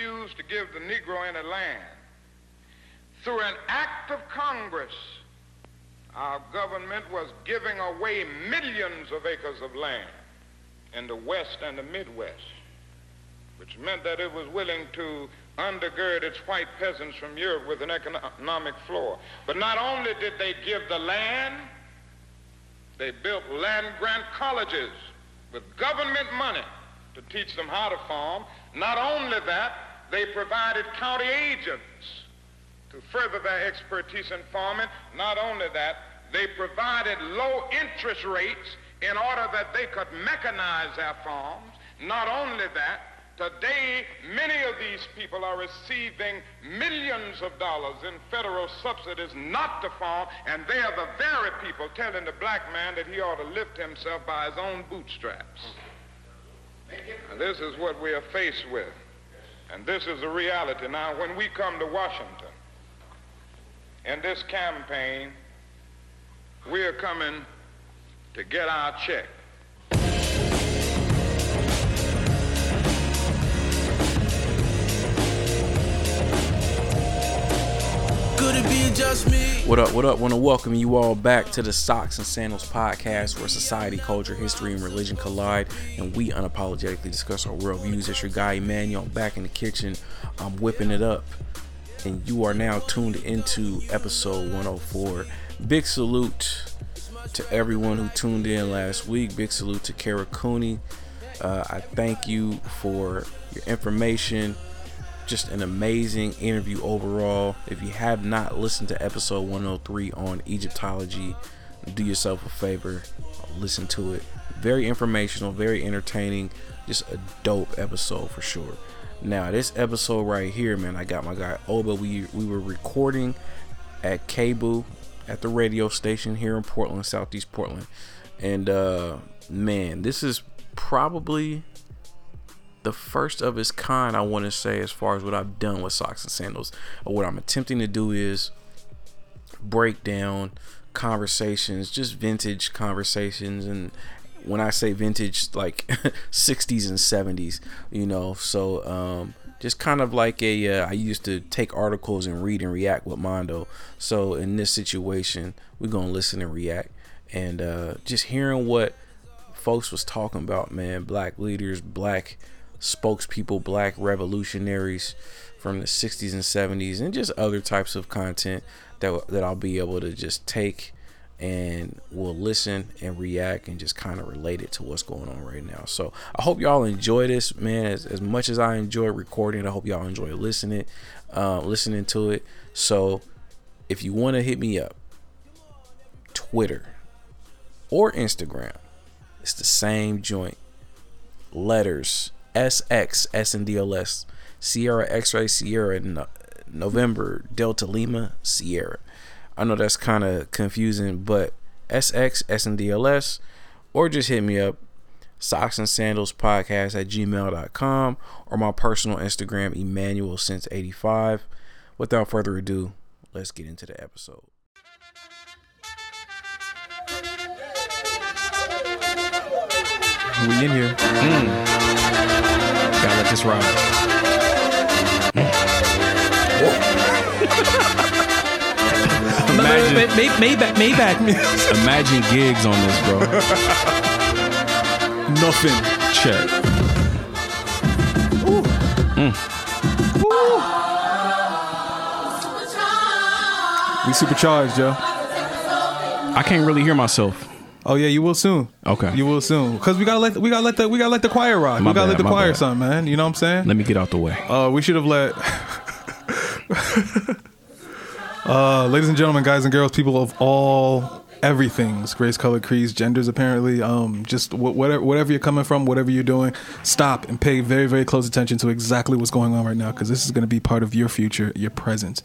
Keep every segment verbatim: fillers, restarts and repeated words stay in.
refused to give the Negro any land. Through an act of Congress, our government was giving away millions of acres of land in the West and the Midwest, which meant that it was willing to undergird its white peasants from Europe with an economic floor. But not only did they give the land, they built land-grant colleges with government money to teach them how to farm. Not only that, they provided county agents to further their expertise in farming. Not only that, they provided low interest rates in order that they could mechanize their farms. Not only that, today many of these people are receiving millions of dollars in federal subsidies not to farm, and they are the very people telling the black man that he ought to lift himself by his own bootstraps. Now, this is what we are faced with, and this is the reality. Now, when we come to Washington, in this campaign, we are coming to get our check. Could it be just me? What up, what up? Want to welcome you all back to the Socks and Sandals podcast, where society, culture, history, and religion collide, and we unapologetically discuss our worldviews. It's your guy Emmanuel back in the kitchen. I'm whipping it up. And you are now tuned into episode one oh four. Big salute to everyone who tuned in last week. Big salute to Kara Cooney. Uh, I thank you for your information. Just an amazing interview overall. If you have not listened to episode one oh three on Egyptology, do yourself a favor. Listen to it. Very informational, very entertaining. Just a dope episode for sure. Now, this episode right here, man, I got my guy Oba. We we were recording at K B O O, at the radio station here in Portland, Southeast Portland. And, uh, man, this is probably the first of its kind, I want to say, as far as what I've done with Socks and Sandals. Or what I'm attempting to do is break down conversations, just vintage conversations, and when I say vintage, like sixties and seventies, you know, so um, just kind of like a, uh, I used to take articles and read and react with Mondo. So in this situation, we're going to listen and react, and uh, just hearing what folks was talking about, man, black leaders, black spokespeople, black revolutionaries from the sixties and seventies, and just other types of content that that I'll be able to just take and we'll listen and react and just kind of relate it to what's going on right now. So I hope y'all enjoy this, man. As, as much as I enjoy recording, I hope y'all enjoy listening, uh, listening to it. So if you want to hit me up, Twitter or Instagram, it's the same joint. Letters S X, S and D L S, Sierra X-Ray, Sierra no, November, Delta Lima, Sierra. I know that's kind of confusing, but S X, S N D L S, or just hit me up, Socks and Sandals Podcast at gmail dot com, or my personal Instagram, Emmanuel since eighty-five. Without further ado, let's get into the episode. We in here. Mm. Gotta let this ride. Mm. Imagine, no, no, no, May, Maybach, Maybach music. Imagine gigs on this, bro. Nothing. Check. Ooh. Mm. Ooh. Oh, we supercharged, yo. I can't really hear myself. Oh yeah, you will soon. Okay, you will soon. Cause we gotta let we gotta let the we gotta let the choir rock. My we gotta bad, let the choir something, man. You know what I'm saying? Let me get out the way. Oh, uh, we should have let. Uh, ladies and gentlemen, guys and girls, people of all everythings, race, color, creeds, genders, apparently, um, just wh- whatever, whatever you're coming from, whatever you're doing, stop and pay very, very close attention to exactly what's going on right now, because this is going to be part of your future, your present.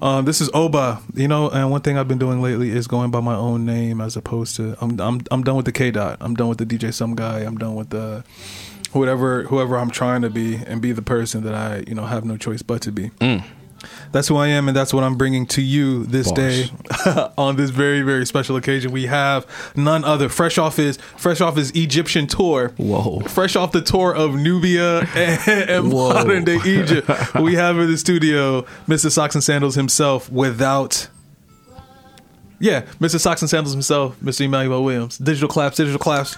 Um, this is Oba, you know, and one thing I've been doing lately is going by my own name as opposed to I'm I'm I'm done with the K Dot, I'm done with the D J Some Guy, I'm done with the whoever whoever I'm trying to be and be the person that I you know have no choice but to be. Mm. That's who I am, and that's what I'm bringing to you this Bars. day on this very, very special occasion. We have none other, fresh off his fresh off his Egyptian tour. Whoa. Fresh off the tour of Nubia and, and modern day Egypt. We have in the studio Mister Socks and Sandals himself without... Yeah, Mister Socks and Sandals himself, Mister Emmanuel Williams. Digital claps, digital claps.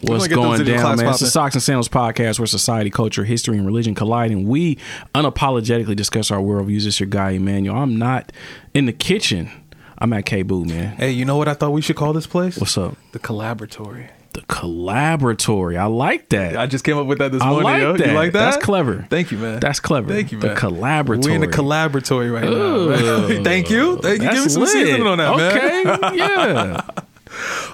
What's going down, man? It's the Socks and Sandals podcast where society, culture, history, and religion collide, and we unapologetically discuss our worldviews. It's your guy, Emmanuel. I'm not in the kitchen. I'm at K B O O, man. Hey, you know what I thought we should call this place? What's up? The Collaboratory. The Collaboratory. I like that. I just came up with that this I morning. Like yo. That. You like that? That's clever. Thank you, man. That's clever. Thank you, man. The Collaboratory. We're in the Collaboratory right Ooh. now. Thank you. Thank you. That's Give me some lit. seasoning on that, okay. man. Okay. Yeah.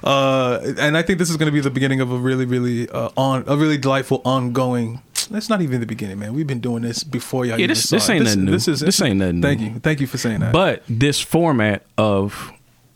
Uh, and I think this is going to be the beginning of a really, really uh, on a really delightful ongoing. That's not even the beginning, man. We've been doing this before y'all. Yeah, this, even this ain't it. nothing this, new. This, is, this ain't nothing thank new. Thank you, thank you for saying that. But this format of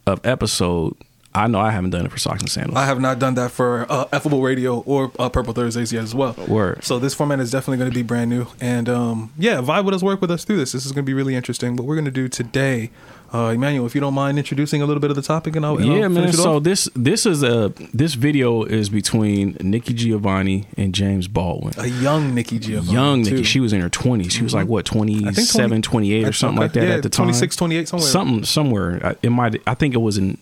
of episode, I know I haven't done it for Socks and Sandals. I have not done that for uh, Effable Radio or uh, Purple Thursdays yet as well. Word. So this format is definitely going to be brand new, and um, yeah, vibe with us, work with us through this. This is going to be really interesting. What we're going to do today. Uh, Emmanuel, if you don't mind introducing a little bit of the topic, and I'll and yeah, I'll man. So off. this this is a this video is between Nikki Giovanni and James Baldwin. A young Nikki Giovanni, young Nikki. Too. She was in her twenties. She was like what twenty-seven, twenty-eight, or something like that yeah, at the time. twenty-six, twenty-eight, somewhere. Something somewhere. It might. I think it was in.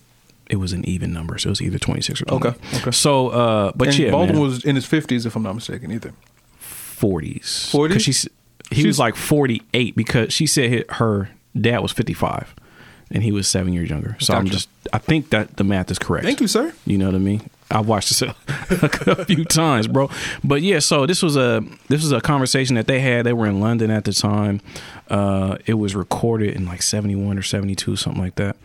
It was an even number, so it was either twenty-six or twenty-eight. Okay. Okay. So, uh, but and yeah, Baldwin man. was in his fifties, if I'm not mistaken, either. Forties. Forty. Because she's he she's, was like forty-eight because she said her dad was fifty-five. And he was seven years younger. So gotcha. I'm just, I think that the math is correct. Thank you, sir. You know what I mean? I've watched this a few times, bro. But yeah, so this was a, this was a conversation that they had. They were in London at the time. Uh, it was recorded in like seventy-one or seventy-two, something like that.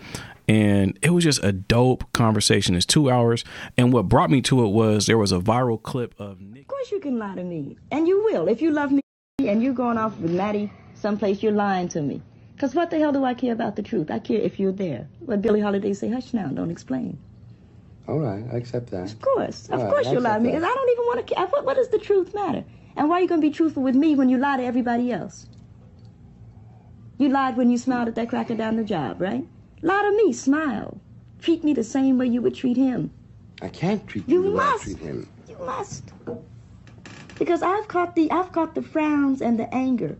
And it was just a dope conversation. It's two hours. And what brought me to it was there was a viral clip of Nick. Of course you can lie to me. And you will. If you love me and you're going off with Maddie someplace, you're lying to me. Because what the hell do I care about the truth? I care if you're there. What Billie Holiday say, hush now, don't explain. All right, I accept that. Of course. Of course you lie to me. Because I don't even want to care. What, what does the truth matter? And why are you going to be truthful with me when you lie to everybody else? You lied when you smiled at that cracker down the job, right? Lie to me, smile. Treat me the same way you would treat him. I can't treat you the way I treat him. You must. Because I've caught the I've caught the frowns and the anger.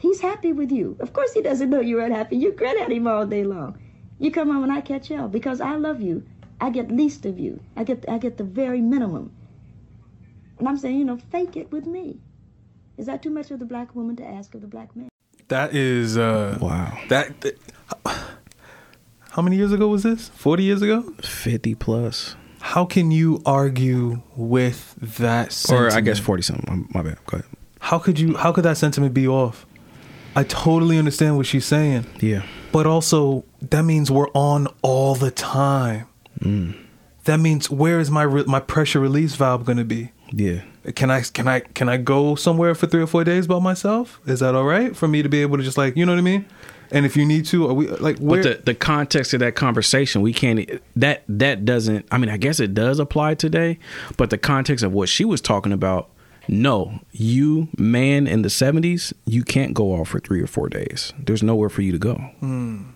He's happy with you. Of course he doesn't know you're unhappy. You grin at him all day long. You come on when I catch hell because I love you. I get least of you. I get I get the very minimum. And I'm saying, you know, fake it with me. Is that too much of the black woman to ask of the black man? That is uh wow. That, that how many years ago was this? forty years ago? fifty plus. How can you argue with that sentiment? Or I guess forty something. My bad. Go ahead. How could you how could that sentiment be off? I totally understand what she's saying. Yeah. But also, that means we're on all the time. Mm. That means where is my re- my pressure release valve going to be? Yeah. Can I can I can I go somewhere for three or four days by myself? Is that all right for me to be able to just like, you know what I mean? And if you need to, are we like where? But the, the context of that conversation, we can't that that doesn't I mean, I guess it does apply today, but the context of what she was talking about. No, you, man, in the seventies, you can't go off for three or four days. There's nowhere for you to go. Mm.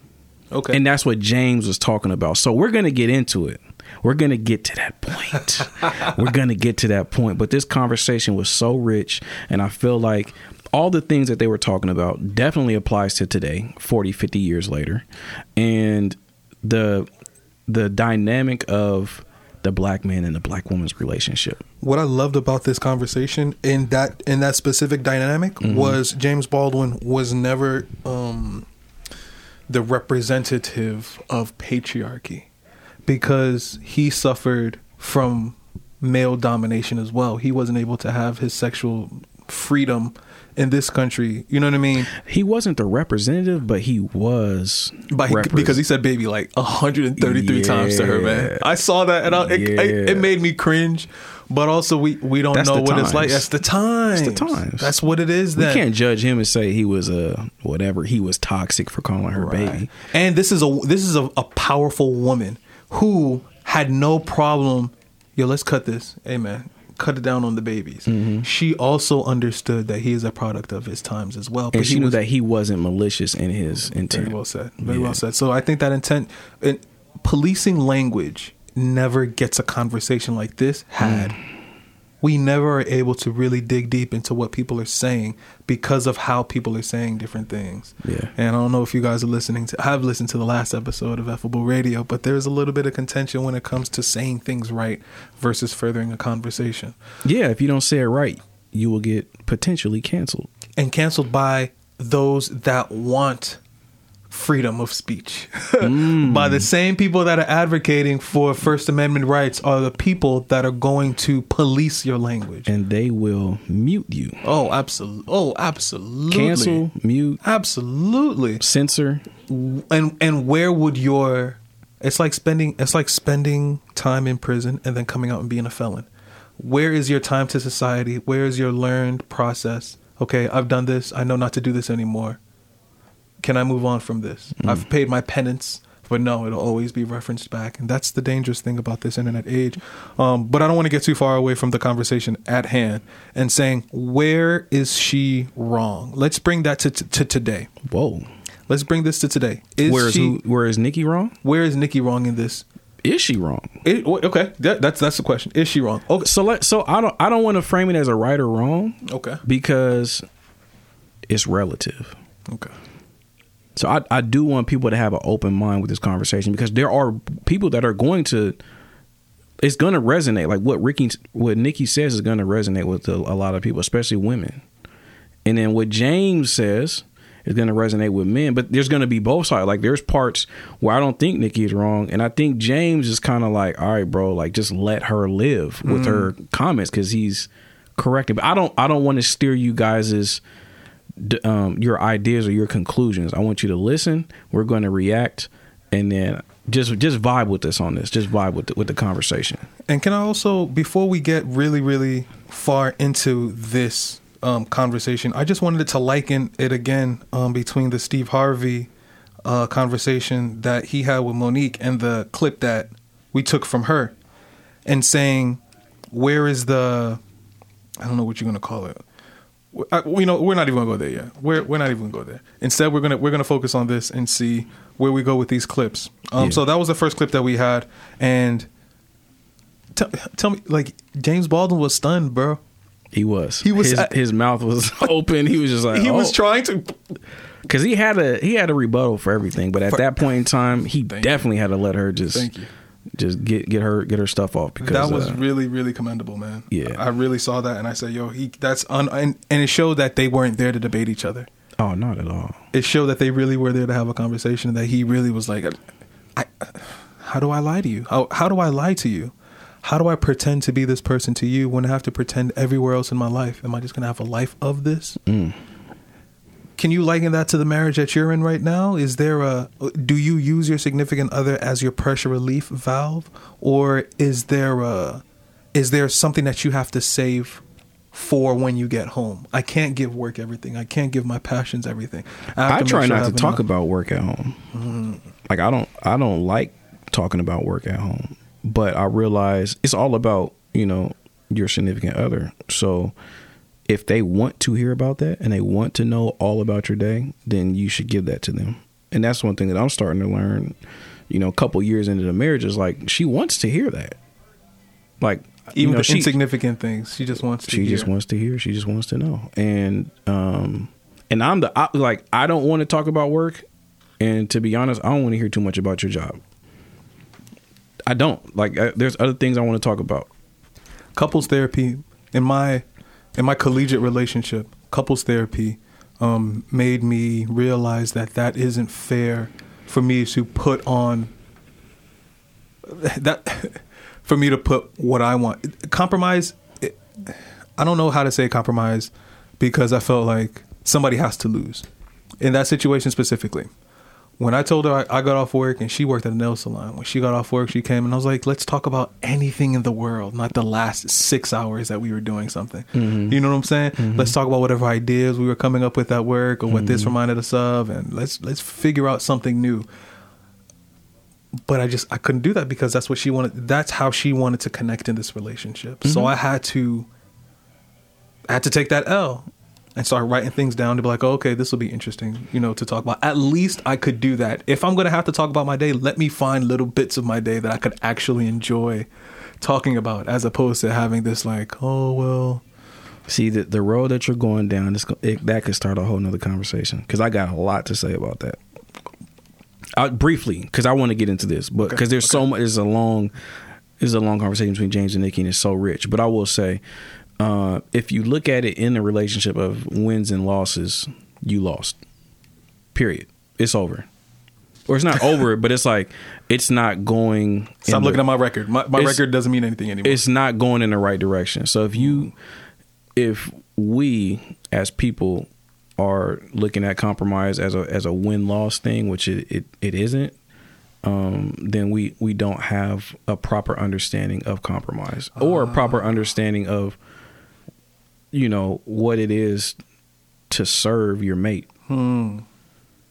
Okay. And that's what James was talking about. So we're going to get into it. We're going to get to that point. We're going to get to that point. But this conversation was so rich. And I feel like all the things that they were talking about definitely applies to today, forty, fifty years later. And the the dynamic of the black man and the black woman's relationship. What I loved about this conversation in that in that specific dynamic mm-hmm. was James Baldwin was never um, the representative of patriarchy because he suffered from male domination as well. He wasn't able to have his sexual freedom in this country, you know what I mean? He wasn't the representative, but he was. But he, repre- because he said baby like one hundred thirty-three yeah. times to her, man. I saw that and I, it, yeah. I, it made me cringe. But also, we, we don't That's know what times. it's like. That's the times. That's the times. That's what it is then. You can't judge him and say he was a whatever. He was toxic for calling her right. baby. And this is a this is a, a powerful woman who had no problem. Yo, let's cut this. Hey, man. cut it down on the babies. Mm-hmm. She also understood that he is a product of his times as well. But and she knew was, that he wasn't malicious in his intent. Very well said. Very yeah. well said. So I think that intent, and policing language never gets a conversation like this had. Mm. We never are able to really dig deep into what people are saying because of how people are saying different things. Yeah. And I don't know if you guys are listening to, I've listened to the last episode of Effable Radio, but there's a little bit of contention when it comes to saying things right versus furthering a conversation. Yeah. If you don't say it right, you will get potentially canceled. And canceled by those that want freedom of speech. mm. By the same people that are advocating for First Amendment rights are the people that are going to police your language. And they will mute you. Oh, absolutely. Oh, absolutely. Cancel, mute. Absolutely. Censor. And and where would your it's like spending it's like spending time in prison and then coming out and being a felon. Where is your time to society? Where is your learned process? Okay, I've done this. I know not to do this anymore. Can I move on from this? Mm. I've paid my penance, but no, it'll always be referenced back. And that's the dangerous thing about this internet age. Um, but I don't want to get too far away from the conversation at hand and saying, where is she wrong? Let's bring that to, t- to today. Whoa. Let's bring this to today. Is where, is she, who, where is Nikki wrong? Where is Nikki wrong in this? Is she wrong? It, okay, that, that's that's the question. Is she wrong? Okay. So let, so I don't I don't want to frame it as a right or wrong. Okay. Because it's relative. Okay. So I, I do want people to have an open mind with this conversation, because there are people that are going to, it's going to resonate. Like what Ricky, what Nikki says is going to resonate with a, a lot of people, especially women. And then what James says is going to resonate with men, but there's going to be both sides. Like there's parts where I don't think Nikki is wrong. And I think James is kind of like, all right, bro, like just let her live with mm. her comments, because he's corrected. But I don't, I don't want to steer you guys' Um, your ideas or your conclusions. I want you to listen. We're going to react, and then just just vibe with us on this. Just vibe with the, with the conversation. And can I also, before we get really really far into this um, conversation, I just wanted to liken it again um, between the Steve Harvey uh, conversation that he had with Monique and the clip that we took from her, and saying, where is the, I don't know what you're going to call it. I, you know, we're not even gonna go there yet. We're we're not even gonna go there. Instead, we're gonna we're gonna focus on this and see where we go with these clips. Um, yeah. So that was the first clip that we had, and t- tell me, like, James Baldwin was stunned, bro. He was. He was. His, I, his mouth was open. He was just like he oh. was trying to, because he had a he had a rebuttal for everything. But at for, that point in time, he definitely you. had to let her just. Thank you. Just get get her get her stuff off, because that was uh, really really commendable, man. Yeah, I really saw that, and I said, "Yo, he that's un." And, and it showed that they weren't there to debate each other. Oh, not at all. It showed that they really were there to have a conversation. That he really was like, I, "How do I lie to you? How how do I lie to you? How do I pretend to be this person to you when I have to pretend everywhere else in my life? Am I just gonna have a life of this?" Mm. Can you liken that to the marriage that you're in right now? Is there a, do you use your significant other as your pressure relief valve? Or is there a, is there something that you have to save for when you get home? I can't give work everything. I can't give my passions everything. I, I try sure not to talk enough. about work at home. Mm. Like I don't, I don't like talking about work at home, but I realize it's all about, you know, your significant other. So if they want to hear about that and they want to know all about your day, then you should give that to them. And that's one thing that I'm starting to learn, you know, a couple years into the marriage, is like, she wants to hear that. Like, even you know, the she, insignificant things. She just wants to she hear. She just wants to hear. She just wants to know. And, um, and I'm the, I, like, I don't want to talk about work. And to be honest, I don't want to hear too much about your job. I don't like, I, there's other things I want to talk about. Couples therapy in my, In my collegiate relationship, couples therapy um, made me realize that that isn't fair for me to put on that, for me to put what I want. Compromise, it, I don't know how to say compromise, because I felt like somebody has to lose in that situation specifically. When I told her I, I got off work and she worked at a nail salon, when she got off work, she came and I was like, let's talk about anything in the world, not the last six hours that we were doing something. Mm-hmm. You know what I'm saying? Mm-hmm. Let's talk about whatever ideas we were coming up with at work, or what mm-hmm. this reminded us of. And let's, let's figure out something new. But I just, I couldn't do that because that's what she wanted. That's how she wanted to connect in this relationship. Mm-hmm. So I had to, I had to take that L and start writing things down to be like, oh, okay, this will be interesting, you know, to talk about. At least I could do that. If I'm going to have to talk about my day, let me find little bits of my day that I could actually enjoy talking about, as opposed to having this like, oh, well. See, the, the road that you're going down, it's, it, that could start a whole nother conversation, because I got a lot to say about that. I, briefly, because I want to get into this, but because okay. there's okay. so much, it's a long, it's a long conversation between James and Nikki, and it's so rich. But I will say, uh, if you look at it in the relationship of wins and losses, you lost. Period. It's over. Or it's not over, but it's like, it's not going. Stop the, looking at my record. My, my record doesn't mean anything anymore. It's not going in the right direction. So if you, if we as people are looking at compromise as a as a win-loss thing, which it, it, it isn't, um, then we, we don't have a proper understanding of compromise, or a proper understanding of, you know, what it is to serve your mate. Hmm.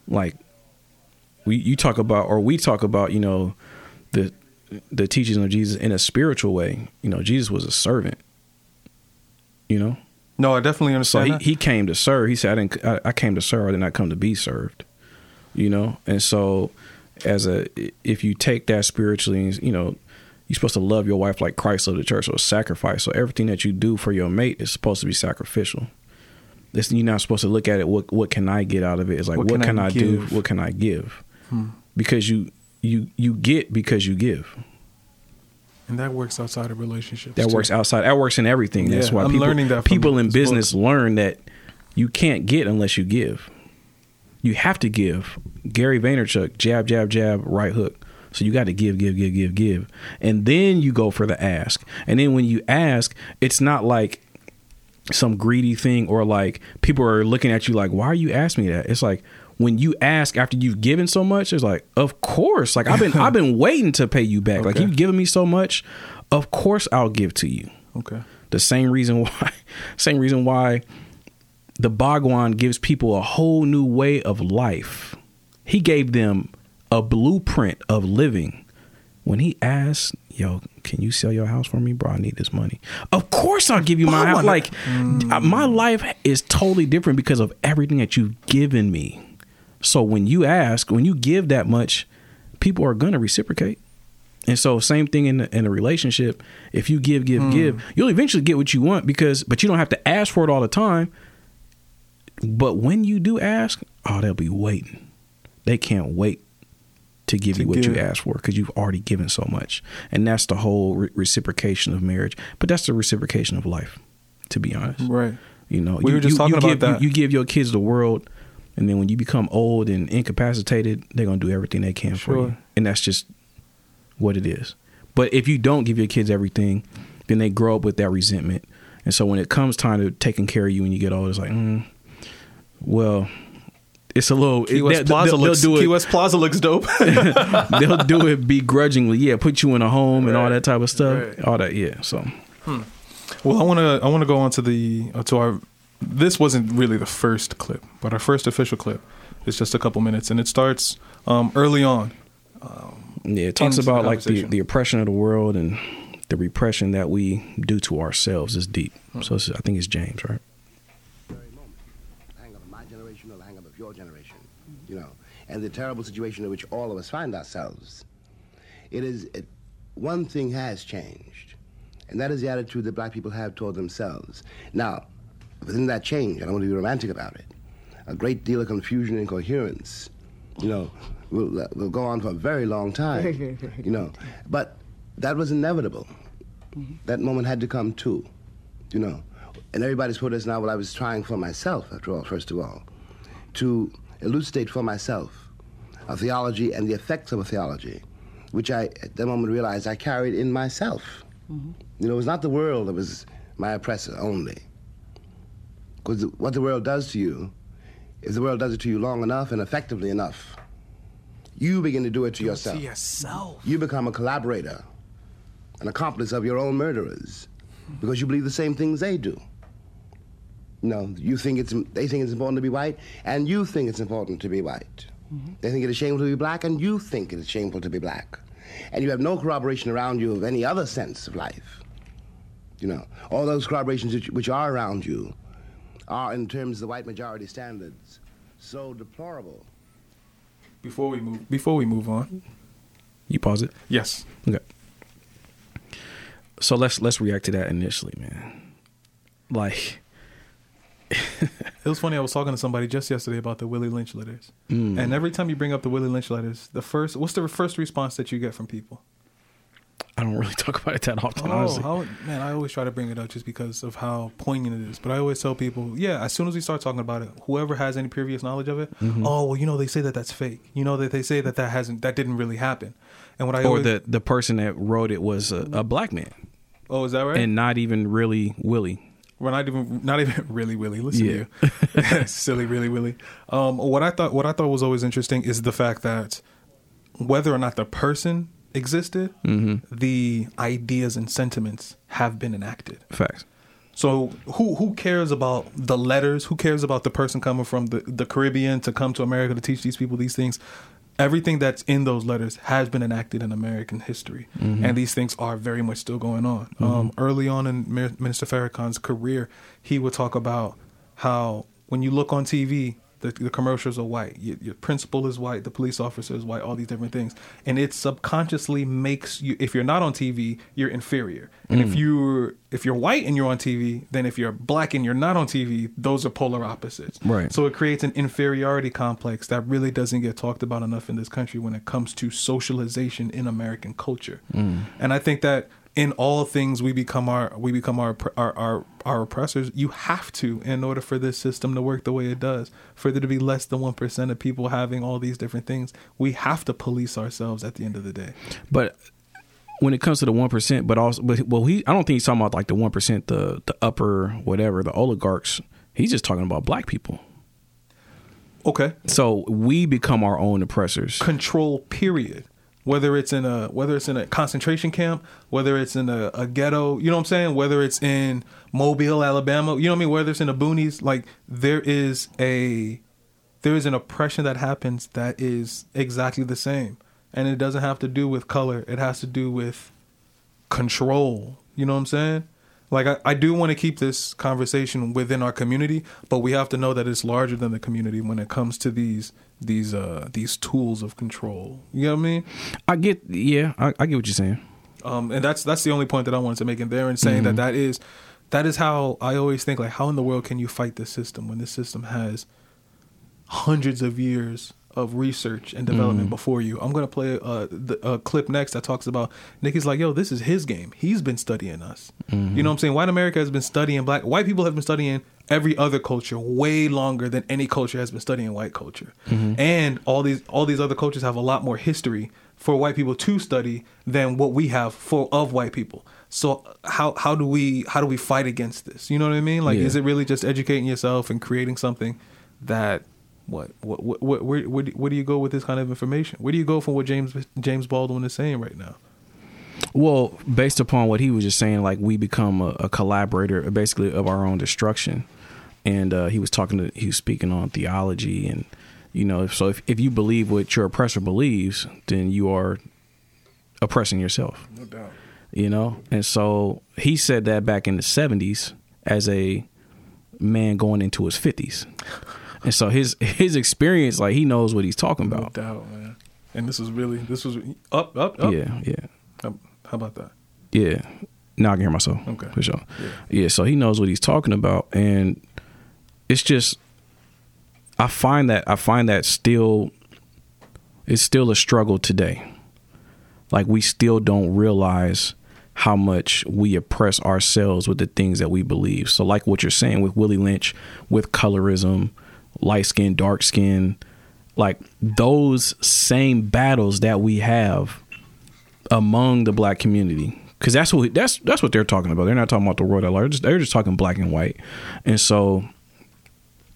Like we you talk about, or we talk about, you know, the the teachings of Jesus in a spiritual way. You know, Jesus was a servant, you know. No, I definitely understand. So he, that. he came to serve. He said, "I didn't. I, I came to serve. I did not come to be served." You know, and so as a, if you take that spiritually, you know, you're supposed to love your wife like Christ loved the church, or sacrifice. So everything that you do for your mate is supposed to be sacrificial. It's, you're not supposed to look at it. What What can I get out of it? It's like, what, what can, can I, I do? What can I give? Hmm. Because you you you get because you give. And that works outside of relationships. That too. works outside. That works in everything. That's yeah, why I'm people, learning that people in business book. learn that you can't get unless you give. You have to give. Gary Vaynerchuk, jab, jab, jab, right hook. So you got to give, give, give, give, give. And then you go for the ask. And then when you ask, it's not like some greedy thing, or like people are looking at you like, why are you asking me that? It's like, when you ask after you've given so much, it's like, of course, like I've been, I've been waiting to pay you back. Okay. Like you've given me so much, of course I'll give to you. Okay. The same reason why, same reason why the Bhagwan gives people a whole new way of life. He gave them a blueprint of living. When he asked, yo, can you sell your house for me? Bro, I need this money. Of course I'll give you my house. Like mm. my life is totally different because of everything that you've given me. So when you ask, when you give that much, people are going to reciprocate. And so same thing in the, in a relationship. If you give, give, mm. give, you'll eventually get what you want, because, but you don't have to ask for it all the time. But when you do ask, oh, they'll be waiting. They can't wait to give to you what give. you asked for, because you've already given so much. And that's the whole re- reciprocation of marriage. But that's the reciprocation of life, to be honest. Right. You know, we you, were just you, talking you about give, that. You, you give your kids the world. And then when you become old and incapacitated, they're going to do everything they can sure. for you. And that's just what it is. But if you don't give your kids everything, then they grow up with that resentment. And so when it comes time to taking care of you when you get old, it's like, mm, well, it's a little... Key West, they, Plaza, they'll, looks, they'll Key West Plaza looks dope. They'll do it begrudgingly. Yeah, put you in a home right. and all that type of stuff. Right. All that, yeah. So, hmm. Well, I want to I want to go on to, the, uh, to our... This wasn't really the first clip, but our first official clip is just a couple minutes, and it starts um, early on. Um, yeah, it talks about the like the, the oppression of the world and the repression that we do to ourselves is deep. Hmm. So I think it's James, right? Hang up of my generation or the hang up of your generation, you know, and the terrible situation in which all of us find ourselves. It is it, one thing has changed, and that is the attitude that black people have toward themselves. Now. Within that change, I don't want to be romantic about it, a great deal of confusion and incoherence, you know, will, uh, will go on for a very long time, you know. But that was inevitable. Mm-hmm. That moment had to come too, you know. And everybody's put us now what I was trying for myself, after all, first of all, to elucidate for myself a theology and the effects of a theology, which I, at that moment, realized I carried in myself. Mm-hmm. You know, it was not the world that was my oppressor only. Because what the world does to you, if the world does it to you long enough and effectively enough, you begin to do it to yourself. To yourself. You become a collaborator, an accomplice of your own murderers, because you believe the same things they do. No, you think it's, they think it's important to be white, and you think it's important to be white. Mm-hmm. They think it is shameful to be black, and you think it is shameful to be black. And you have no corroboration around you of any other sense of life. You know, all those corroborations which are around you are, in terms of the white majority standards, so deplorable. Before we move, before we move on, you pause it. Yes. Okay. So let's let's react to that initially, man. Like, it was funny. I was talking to somebody just yesterday about the Willie Lynch letters, mm. and every time you bring up the Willie Lynch letters, the first what's the first response that you get from people? I don't really talk about it that often, oh, honestly. How, man, I always try to bring it up just because of how poignant it is. But I always tell people, yeah, as soon as we start talking about it, whoever has any previous knowledge of it, mm-hmm. oh, well, you know, they say that that's fake. You know, that they say that that hasn't, that didn't really happen. And what I or always, the the person that wrote it was a, a black man. Oh, is that right? And not even really Willie. We're not even not even really Willie. Listen yeah. to you, silly really Willie. Um, what I thought what I thought was always interesting is the fact that whether or not the person existed, mm-hmm. the ideas and sentiments have been enacted. Facts. So who who cares about the letters? Who cares about the person coming from the, the Caribbean to come to America to teach these people these things? Everything that's in those letters has been enacted in American history. Mm-hmm. And these things are very much still going on. Mm-hmm. Um, early on in Minister Farrakhan's career, he would talk about how when you look on T V, The, the commercials are white. Your, your principal is white. The police officer is white. All these different things, and it subconsciously makes you. If you're not on T V, you're inferior. And mm. if you're if you're white and you're on T V, then if you're black and you're not on T V, those are polar opposites. Right. So it creates an inferiority complex that really doesn't get talked about enough in this country when it comes to socialization in American culture. Mm. And I think that in all things, we become our we become our, our our our oppressors. You have to, in order for this system to work the way it does, for there to be less than one percent of people having all these different things, we have to police ourselves at the end of the day. But when it comes to the one percent, but also, but well, he I don't think he's talking about like the one percent, the the upper whatever, the oligarchs. He's just talking about black people. Okay, so we become our own oppressors. Control. Period. Whether it's in a whether it's in a concentration camp, whether it's in a, a ghetto, you know what I'm saying? Whether it's in Mobile, Alabama, you know what I mean? Whether it's in the boonies, like there is a there is an oppression that happens that is exactly the same. And it doesn't have to do with color. It has to do with control. You know what I'm saying? Like, I, I do want to keep this conversation within our community, but we have to know that it's larger than the community when it comes to these these uh, these tools of control. You know what I mean? I get, yeah, I, I get what you're saying. Um, and that's that's the only point that I wanted to make in there and saying mm-hmm. that that is, that is how I always think, like, how in the world can you fight this system when this system has hundreds of years of research and development mm. before you. I'm going to play uh, the, a clip next that talks about Nikki's like, yo, this is his game. He's been studying us. Mm-hmm. You know what I'm saying? White America has been studying black. White people have been studying every other culture way longer than any culture has been studying white culture. Mm-hmm. And all these all these other cultures have a lot more history for white people to study than what we have for of white people. So how how do we how do we fight against this? You know what I mean? Like, yeah. Is it really just educating yourself and creating something that What, what what what where where do, where do you go with this kind of information? Where do you go from what James James Baldwin is saying right now? Well, based upon what he was just saying, like we become a, a collaborator, basically, of our own destruction. And uh, he was talking to he was speaking on theology, and you know, so if if you believe what your oppressor believes, then you are oppressing yourself. No doubt. You know, and so he said that back in the seventies as a man going into his fifties. And so his his experience, like, he knows what he's talking about. No doubt, man. And this was really, this was up, up, up. Yeah, yeah. How, how about that? Yeah. Now I can hear myself. Okay. For sure. Yeah. yeah, so he knows what he's talking about. And it's just, I find that, I find that still, it's still a struggle today. Like, we still don't realize how much we oppress ourselves with the things that we believe. So like what you're saying with Willie Lynch, with colorism, light skin, dark skin, like those same battles that we have among the black community, because that's what that's that's what they're talking about. They're not talking about the world at large. They're just talking black and white. And so,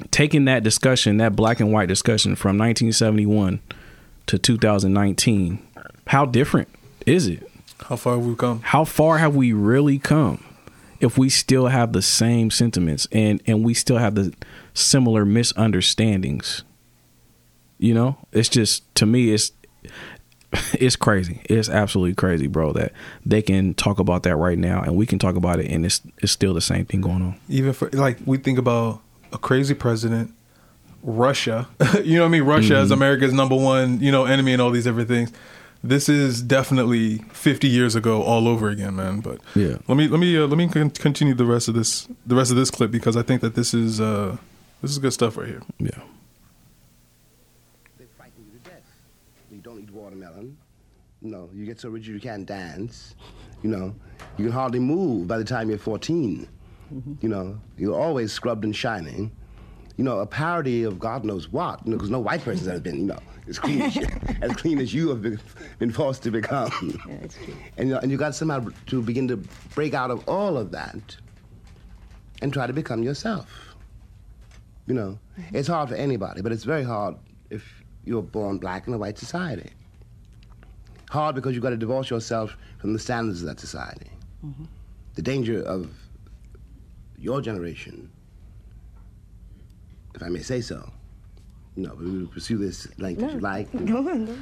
taking that discussion, that black and white discussion, from nineteen seventy-one to two thousand nineteen, how different is it? How far have we come? How far have we really come? If we still have the same sentiments and and we still have the similar misunderstandings, You know, it's just, to me, it's it's crazy. It's absolutely crazy, bro, that they can talk about that right now and we can talk about it and it's it's still the same thing going on. Even for, like, we think about a crazy president, Russia, you know what I mean? Russia mm-hmm. is America's number one, you know, enemy and all these different things. This is definitely fifty years ago all over again, man. But yeah, let me let me uh, let me con- continue the rest of this the rest of this clip because I think that this is uh, this is good stuff right here. Yeah. They frighten you to death. You don't eat watermelon. No, you get so rigid you can't dance. You know, you can hardly move by the time you're fourteen. Mm-hmm. You know, you're always scrubbed and shining. You know, a parody of God knows what, you know, because no white person's ever been, you know, as clean as, you, as clean as you have been, been forced to become. Yeah, that's true. And, you know, and you got somehow to begin to break out of all of that and try to become yourself. You know, mm-hmm. it's hard for anybody, but it's very hard if you're born black in a white society. Hard because you've got to divorce yourself from the standards of that society. Mm-hmm. The danger of your generation, if I may say so. No, but we will pursue this length no. if you like. No, no, no.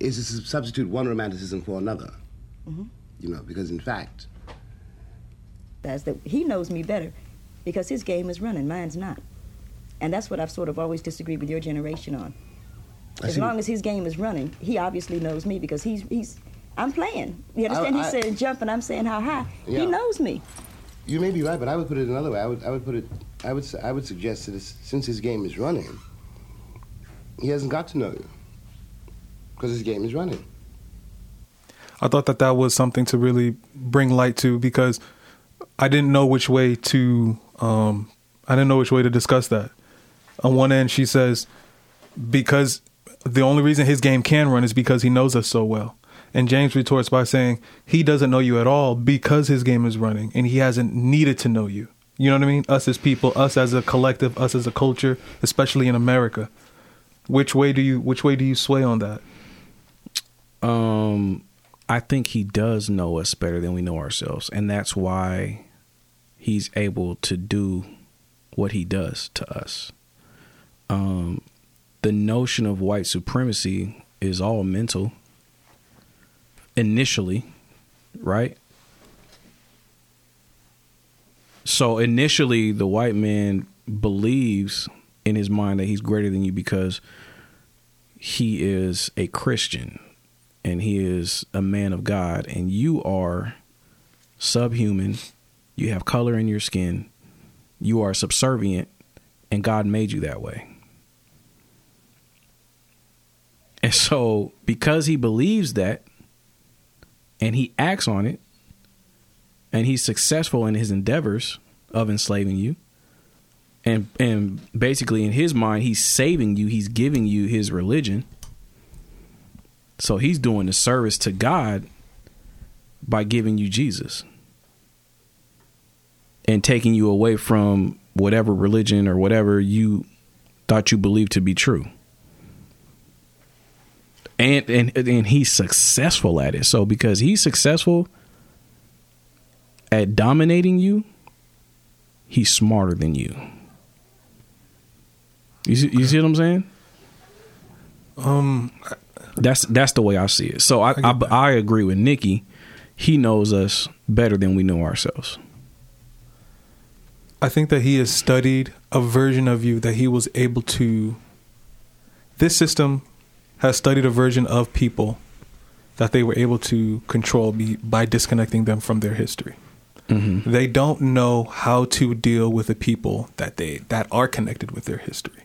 Is to substitute one romanticism for another. Mm-hmm. You know, because in fact... That's that he knows me better because his game is running, mine's not. And that's what I've sort of always disagreed with your generation on. I as see. Long as his game is running, he obviously knows me because he's, he's I'm playing. You understand? I, I, he's saying jump and I'm saying how high. Yeah. He knows me. You may be right, but I would put it another way. I would, I would put it... I would I would suggest that since his game is running, he hasn't got to know you because his game is running. I thought that that was something to really bring light to because I didn't know which way to um, I didn't know which way to discuss that. On one end, she says because the only reason his game can run is because he knows us so well. And James retorts by saying he doesn't know you at all because his game is running and he hasn't needed to know you. You know what I mean? Us as people, us as a collective, us as a culture, especially in America. Which way do you which way do you sway on that? Um, I think he does know us better than we know ourselves. And that's why he's able to do what he does to us. Um, the notion of white supremacy is all mental. Initially, right? So initially, the white man believes in his mind that he's greater than you because he is a Christian and he is a man of God and you are subhuman. You have color in your skin. You are subservient and God made you that way. And so because he believes that and he acts on it, and he's successful in his endeavors of enslaving you. And and basically in his mind, he's saving you. He's giving you his religion. So he's doing a service to God by giving you Jesus. And taking you away from whatever religion or whatever you thought you believed to be true. And and, and he's successful at it. So because he's successful at dominating you, he's smarter than you. You see, you see what I'm saying? Um, that's that's the way I see it. So I I, I, I agree with Nikki. He knows us better than we know ourselves. I think that he has studied a version of you that he was able to. This system has studied a version of people that they were able to control by disconnecting them from their history. Mm-hmm. They don't know how to deal with the people that they that are connected with their history.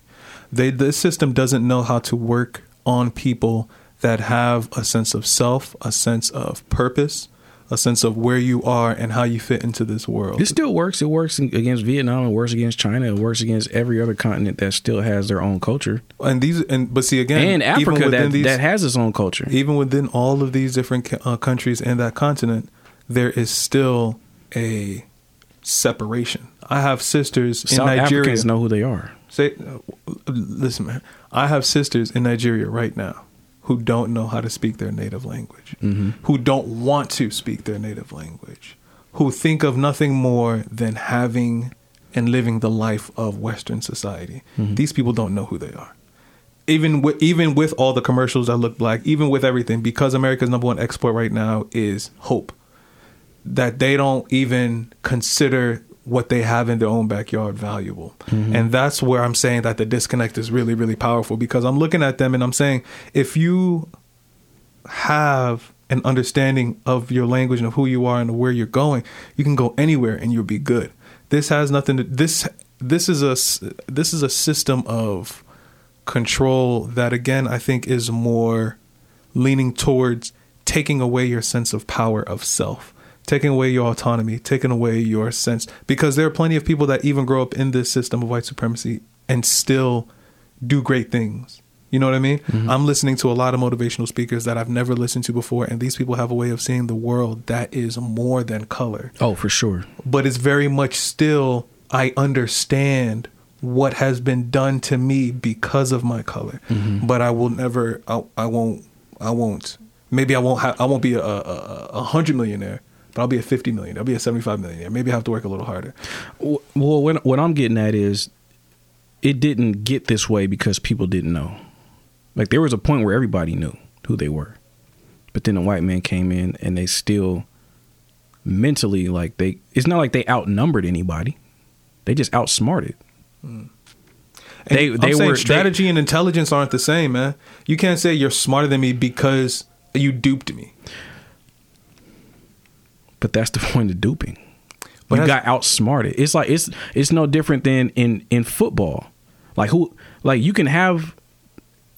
They this system doesn't know how to work on people that have a sense of self, a sense of purpose, a sense of where you are and how you fit into this world. It still works. It works against Vietnam. It works against China. It works against every other continent that still has their own culture. And these, and but see again, and Africa that, these, that has its own culture. Even within all of these different uh, countries and that continent, there is still a separation. I have sisters South in Nigeria. South Africans know who they are. Say, listen, man. I have sisters in Nigeria right now who don't know how to speak their native language, mm-hmm. who don't want to speak their native language, who think of nothing more than having and living the life of Western society. Mm-hmm. These people don't know who they are. Even with, even with all the commercials that look black, even with everything, because America's number one export right now is hope, that they don't even consider what they have in their own backyard valuable. Mm-hmm. And that's where I'm saying that the disconnect is really, really powerful, because I'm looking at them and I'm saying, if you have an understanding of your language and of who you are and where you're going, you can go anywhere and you'll be good. This has nothing to, this, this is a, this is a system of control that, again, I think is more leaning towards taking away your sense of power of self, taking away your autonomy, taking away your sense, because there are plenty of people that even grow up in this system of white supremacy and still do great things. You know what I mean? Mm-hmm. I'm listening to a lot of motivational speakers that I've never listened to before, and these people have a way of seeing the world that is more than color. Oh, for sure. But it's very much still, I understand what has been done to me because of my color, mm-hmm. but I will never, I, I won't, I won't, maybe I won't, ha- I won't be a, a, a hundred millionaire, but I'll be a fifty million. I'll be a seventy-five millionaire. Maybe I have to work a little harder. Well, when, what I'm getting at is, it didn't get this way because people didn't know. Like, there was a point where everybody knew who they were, but then the white man came in and they still mentally, like, they, it's not like they outnumbered anybody. They just outsmarted. Mm. They, they were strategy they, and intelligence aren't the same, man. You can't say you're smarter than me because you duped me. But that's the point of duping. But you got outsmarted. It's like, it's, it's no different than in, in football. Like who, like you can have,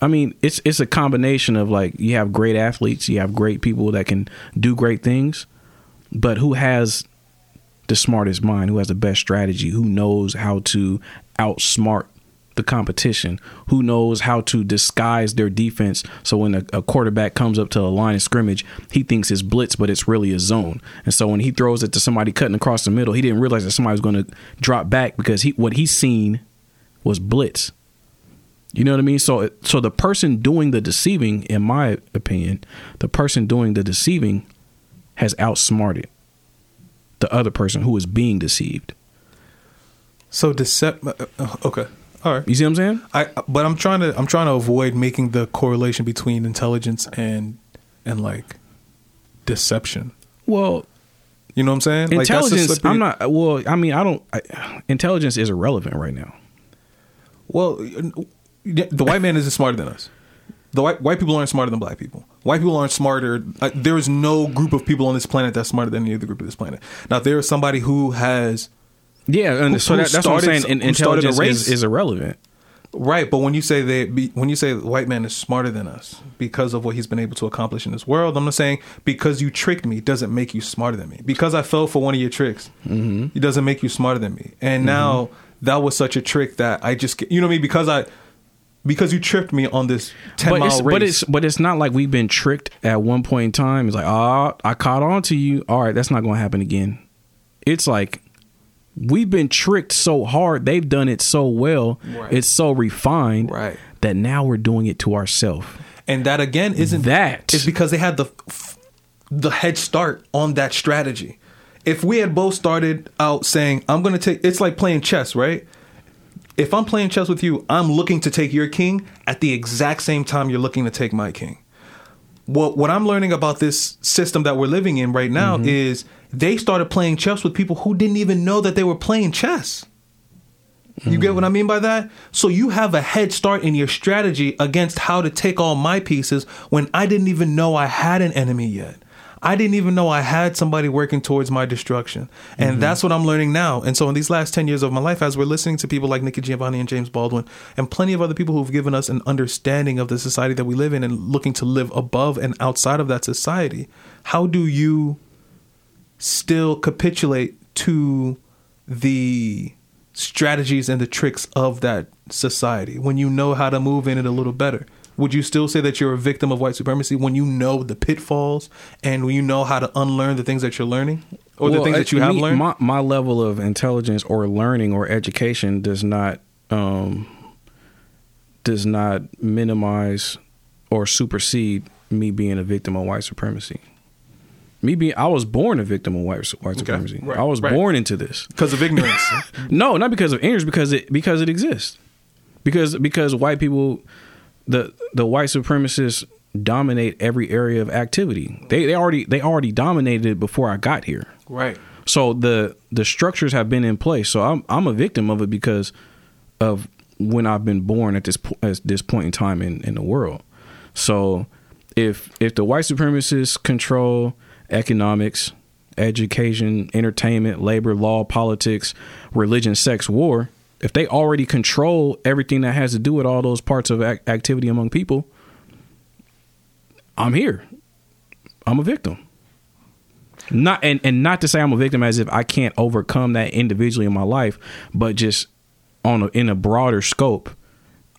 I mean, it's it's a combination of, like, you have great athletes, you have great people that can do great things, but who has the smartest mind, who has the best strategy, who knows how to outsmart the competition, who knows how to disguise their defense, so when a, a quarterback comes up to the line of scrimmage, he thinks it's blitz, but it's really a zone. And so when he throws it to somebody cutting across the middle, he didn't realize that somebody was going to drop back because he what he seen was blitz. You know what I mean? So so the person doing the deceiving, in my opinion, the person doing the deceiving has outsmarted the other person who is being deceived. So decept. Okay. All right. You see what I'm saying? I but I'm trying to I'm trying to avoid making the correlation between intelligence and and like deception. Well, you know what I'm saying? Intelligence. Like, that's slippery... I'm not. Well, I mean, I don't. I, intelligence is irrelevant right now. Well. The white man isn't smarter than us. The white white people aren't smarter than black people. White people aren't smarter. Like, there is no group of people on this planet that's smarter than any other group of this planet. Now, there is somebody who has... Yeah, and who, so that, that's started, what I'm saying. Intelligence is, is irrelevant. Right, but when you say they, when you say the white man is smarter than us because of what he's been able to accomplish in this world, I'm not saying because you tricked me doesn't make you smarter than me. Because I fell for one of your tricks, mm-hmm. it doesn't make you smarter than me. And mm-hmm. now that was such a trick that I just... You know what I mean? Because I... Because you tripped me on this ten-mile race. But it's, but it's not like we've been tricked at one point in time. It's like, ah, oh, I caught on to you. All right, that's not going to happen again. It's like we've been tricked so hard. They've done it so well. Right. It's so refined right. that now we're doing it to ourselves. And that, again, isn't... That. It's because they had the the head start on that strategy. If we had both started out saying, I'm going to take... It's like playing chess, right? If I'm playing chess with you, I'm looking to take your king at the exact same time you're looking to take my king. What what I'm learning about this system that we're living in right now mm-hmm. is they started playing chess with people who didn't even know that they were playing chess. You mm-hmm. get what I mean by that? So you have a head start in your strategy against how to take all my pieces when I didn't even know I had an enemy yet. I didn't even know I had somebody working towards my destruction. And mm-hmm. that's what I'm learning now. And so in these last ten years of my life, as we're listening to people like Nikki Giovanni and James Baldwin and plenty of other people who've given us an understanding of the society that we live in and looking to live above and outside of that society, how do you still capitulate to the strategies and the tricks of that society when you know how to move in it a little better? Would you still say that you're a victim of white supremacy when you know the pitfalls and when you know how to unlearn the things that you're learning or well, the things that you have me, learned? My, my level of intelligence or learning or education does not um, does not minimize or supersede me being a victim of white supremacy. Me being, I was born a victim of white, white supremacy. Okay. Right. I was right. born into this because of ignorance. No, not because of ignorance, because it because it exists. Because because white people, the the white supremacists dominate every area of activity. They they already they already dominated it before I got here. Right. So the the structures have been in place. So I'm I'm a victim of it because of when I've been born at this po- at this point in time in, in the world. So if if the white supremacists control economics, education, entertainment, labor, law, politics, religion, sex, war, if they already control everything that has to do with all those parts of ac- activity among people, I'm here. I'm a victim. Not and, and not to say I'm a victim as if I can't overcome that individually in my life, but just on a, in a broader scope,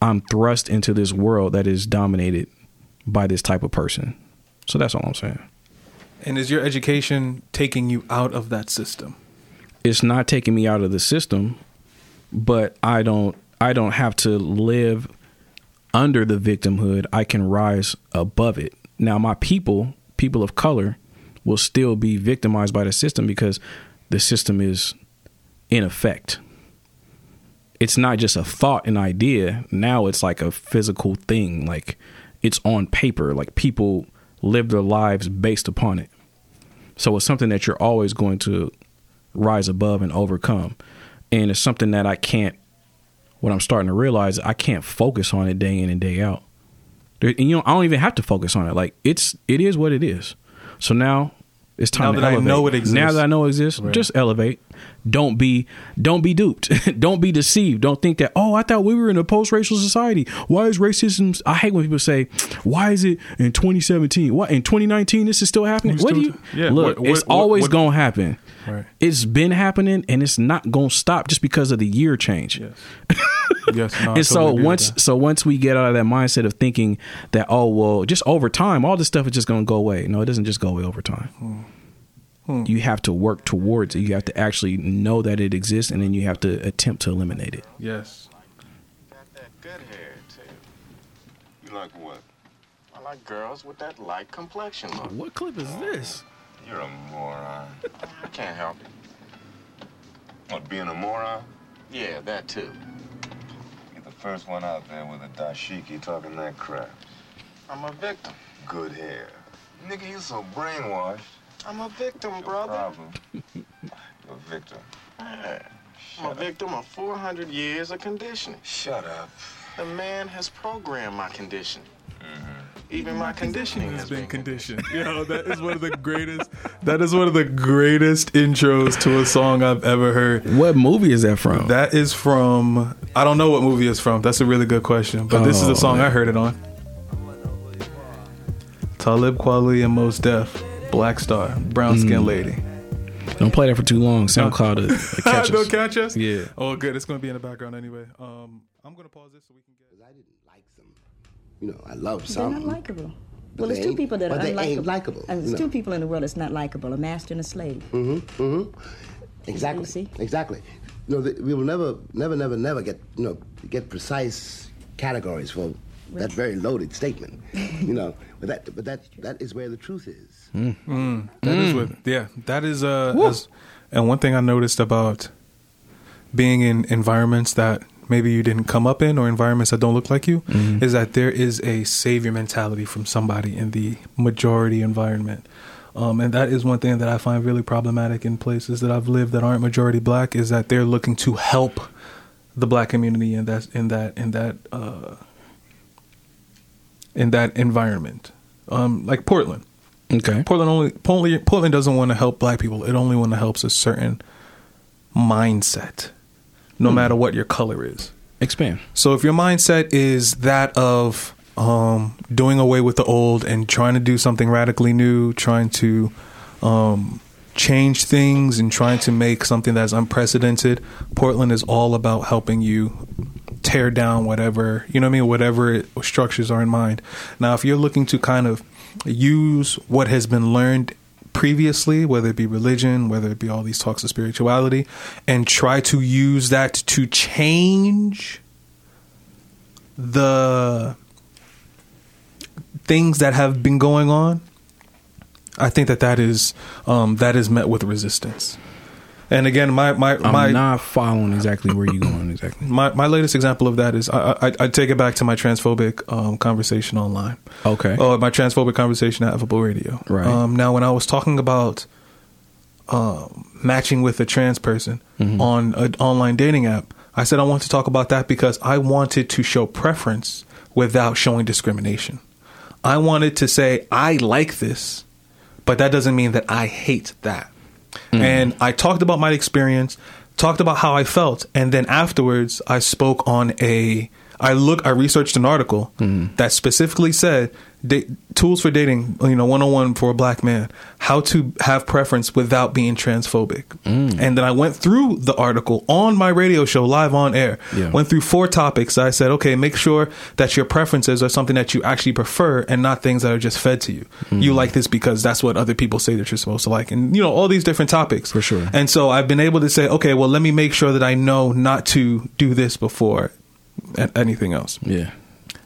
I'm thrust into this world that is dominated by this type of person. So that's all I'm saying. And is your education taking you out of that system? It's not taking me out of the system, but I don't I don't have to live under the victimhood. I can rise above it. Now, my people, people of color, will still be victimized by the system because the system is in effect. It's not just a thought, an idea. Now it's like a physical thing. Like it's on paper. Like people live their lives based upon it. So it's something that you're always going to rise above and overcome. And it's something that I can't, what I'm starting to realize, I can't focus on it day in and day out. And, you know, I don't even have to focus on it. Like it's, it is what it is. So now it's time now to elevate. Now that I know it exists. Now that I know it exists, right. Just elevate. Don't be, don't be duped. Don't be deceived. Don't think that, oh, I thought we were in a post-racial society. Why is racism? I hate when people say, why is it in twenty seventeen? What, in twenty nineteen, this is still happening? What do you, yeah, look, what, what, it's what, always going to happen. Right. It's been happening and it's not going to stop just because of the year change. Yes. Yes, no, and totally so once so once we get out of that mindset of thinking that, oh, well, just over time, all this stuff is just going to go away. No, it doesn't just go away over time. Hmm. Hmm. You have to work towards it. You have to actually know that it exists, and then you have to attempt to eliminate it. Yes. You got that good hair, too. You like what? I like girls with that light complexion look. What clip is this? You're a moron. I can't help it. What, being a moron? Yeah, that, too. First one out there with a dashiki talking that crap. I'm a victim. Good hair. Nigga, you so brainwashed. I'm a victim, no brother. Problem. You're a victim. Yeah. I'm a victim of four hundred years of conditioning. Shut up. The man has programmed my conditioning. Mm-hmm. Even my conditioning has been conditioned. You know, that is one of the greatest. That is one of the greatest intros to a song I've ever heard. What movie is that from? That is from. I don't know what movie it's from. That's a really good question. But oh, this is the song man. I heard it on. Talib Kweli and Mos Def, Black Star, Brown Skin mm. Lady. Don't play that for too long. SoundCloud will catch us. They'll catch us. Yeah. Oh, good. It's going to be in the background anyway. Um, I'm going to pause this so we can get. I didn't like them. You know, I love something. They're not likable. Well, there's two people that are unlikable. And there's two people in the world that's not likable, a master and a slave. Mm-hmm, mm-hmm. Exactly. See? Exactly. You know, the, we will never, never, never, never get, you know, get precise categories for right. that very loaded statement. You know, but that, but that, that is where the truth is. Mm. Mm. That mm. is where, yeah, that is, uh, as, and one thing I noticed about being in environments that maybe you didn't come up in or environments that don't look like you mm-hmm. is that there is a savior mentality from somebody in the majority environment. Um, and that is one thing that I find really problematic in places that I've lived that aren't majority black is that they're looking to help the black community in that, in that, in that, uh, in that environment. Um, like Portland. Okay. Portland only, Portland, Portland doesn't want to help black people. It only want to help a certain mindset. No hmm. matter what your color is. Expand. So if your mindset is that of um, doing away with the old and trying to do something radically new, trying to um, change things and trying to make something that's unprecedented, Portland is all about helping you tear down whatever, you know what I mean, whatever structures are in mind. Now, if you're looking to kind of use what has been learned previously, whether it be religion, whether it be all these talks of spirituality, and try to use that to change the things that have been going on, I think that that is um, that is met with resistance. And again, my my I'm my, not following exactly where you're going exactly. My my latest example of that is I I, I take it back to my transphobic um, conversation online. Okay. Or uh, my transphobic conversation at Effable Radio. Right. Um, now, when I was talking about uh, matching with a trans person mm-hmm. on an online dating app, I said I want to talk about that because I wanted to show preference without showing discrimination. I wanted to say I like this, but that doesn't mean that I hate that. Mm. And I talked about my experience, talked about how I felt, and then afterwards I spoke on a I look I researched an article mm. that specifically said da- tools for dating, you know, one oh one for a black man, how to have preference without being transphobic. Mm. And then I went through the article on my radio show live on air. Yeah. Went through four topics. I said, "Okay, make sure that your preferences are something that you actually prefer and not things that are just fed to you. Mm. You like this because that's what other people say that you're supposed to like." And you know, all these different topics. For sure. And so I've been able to say, "Okay, well, let me make sure that I know not to do this before at anything else." Yeah.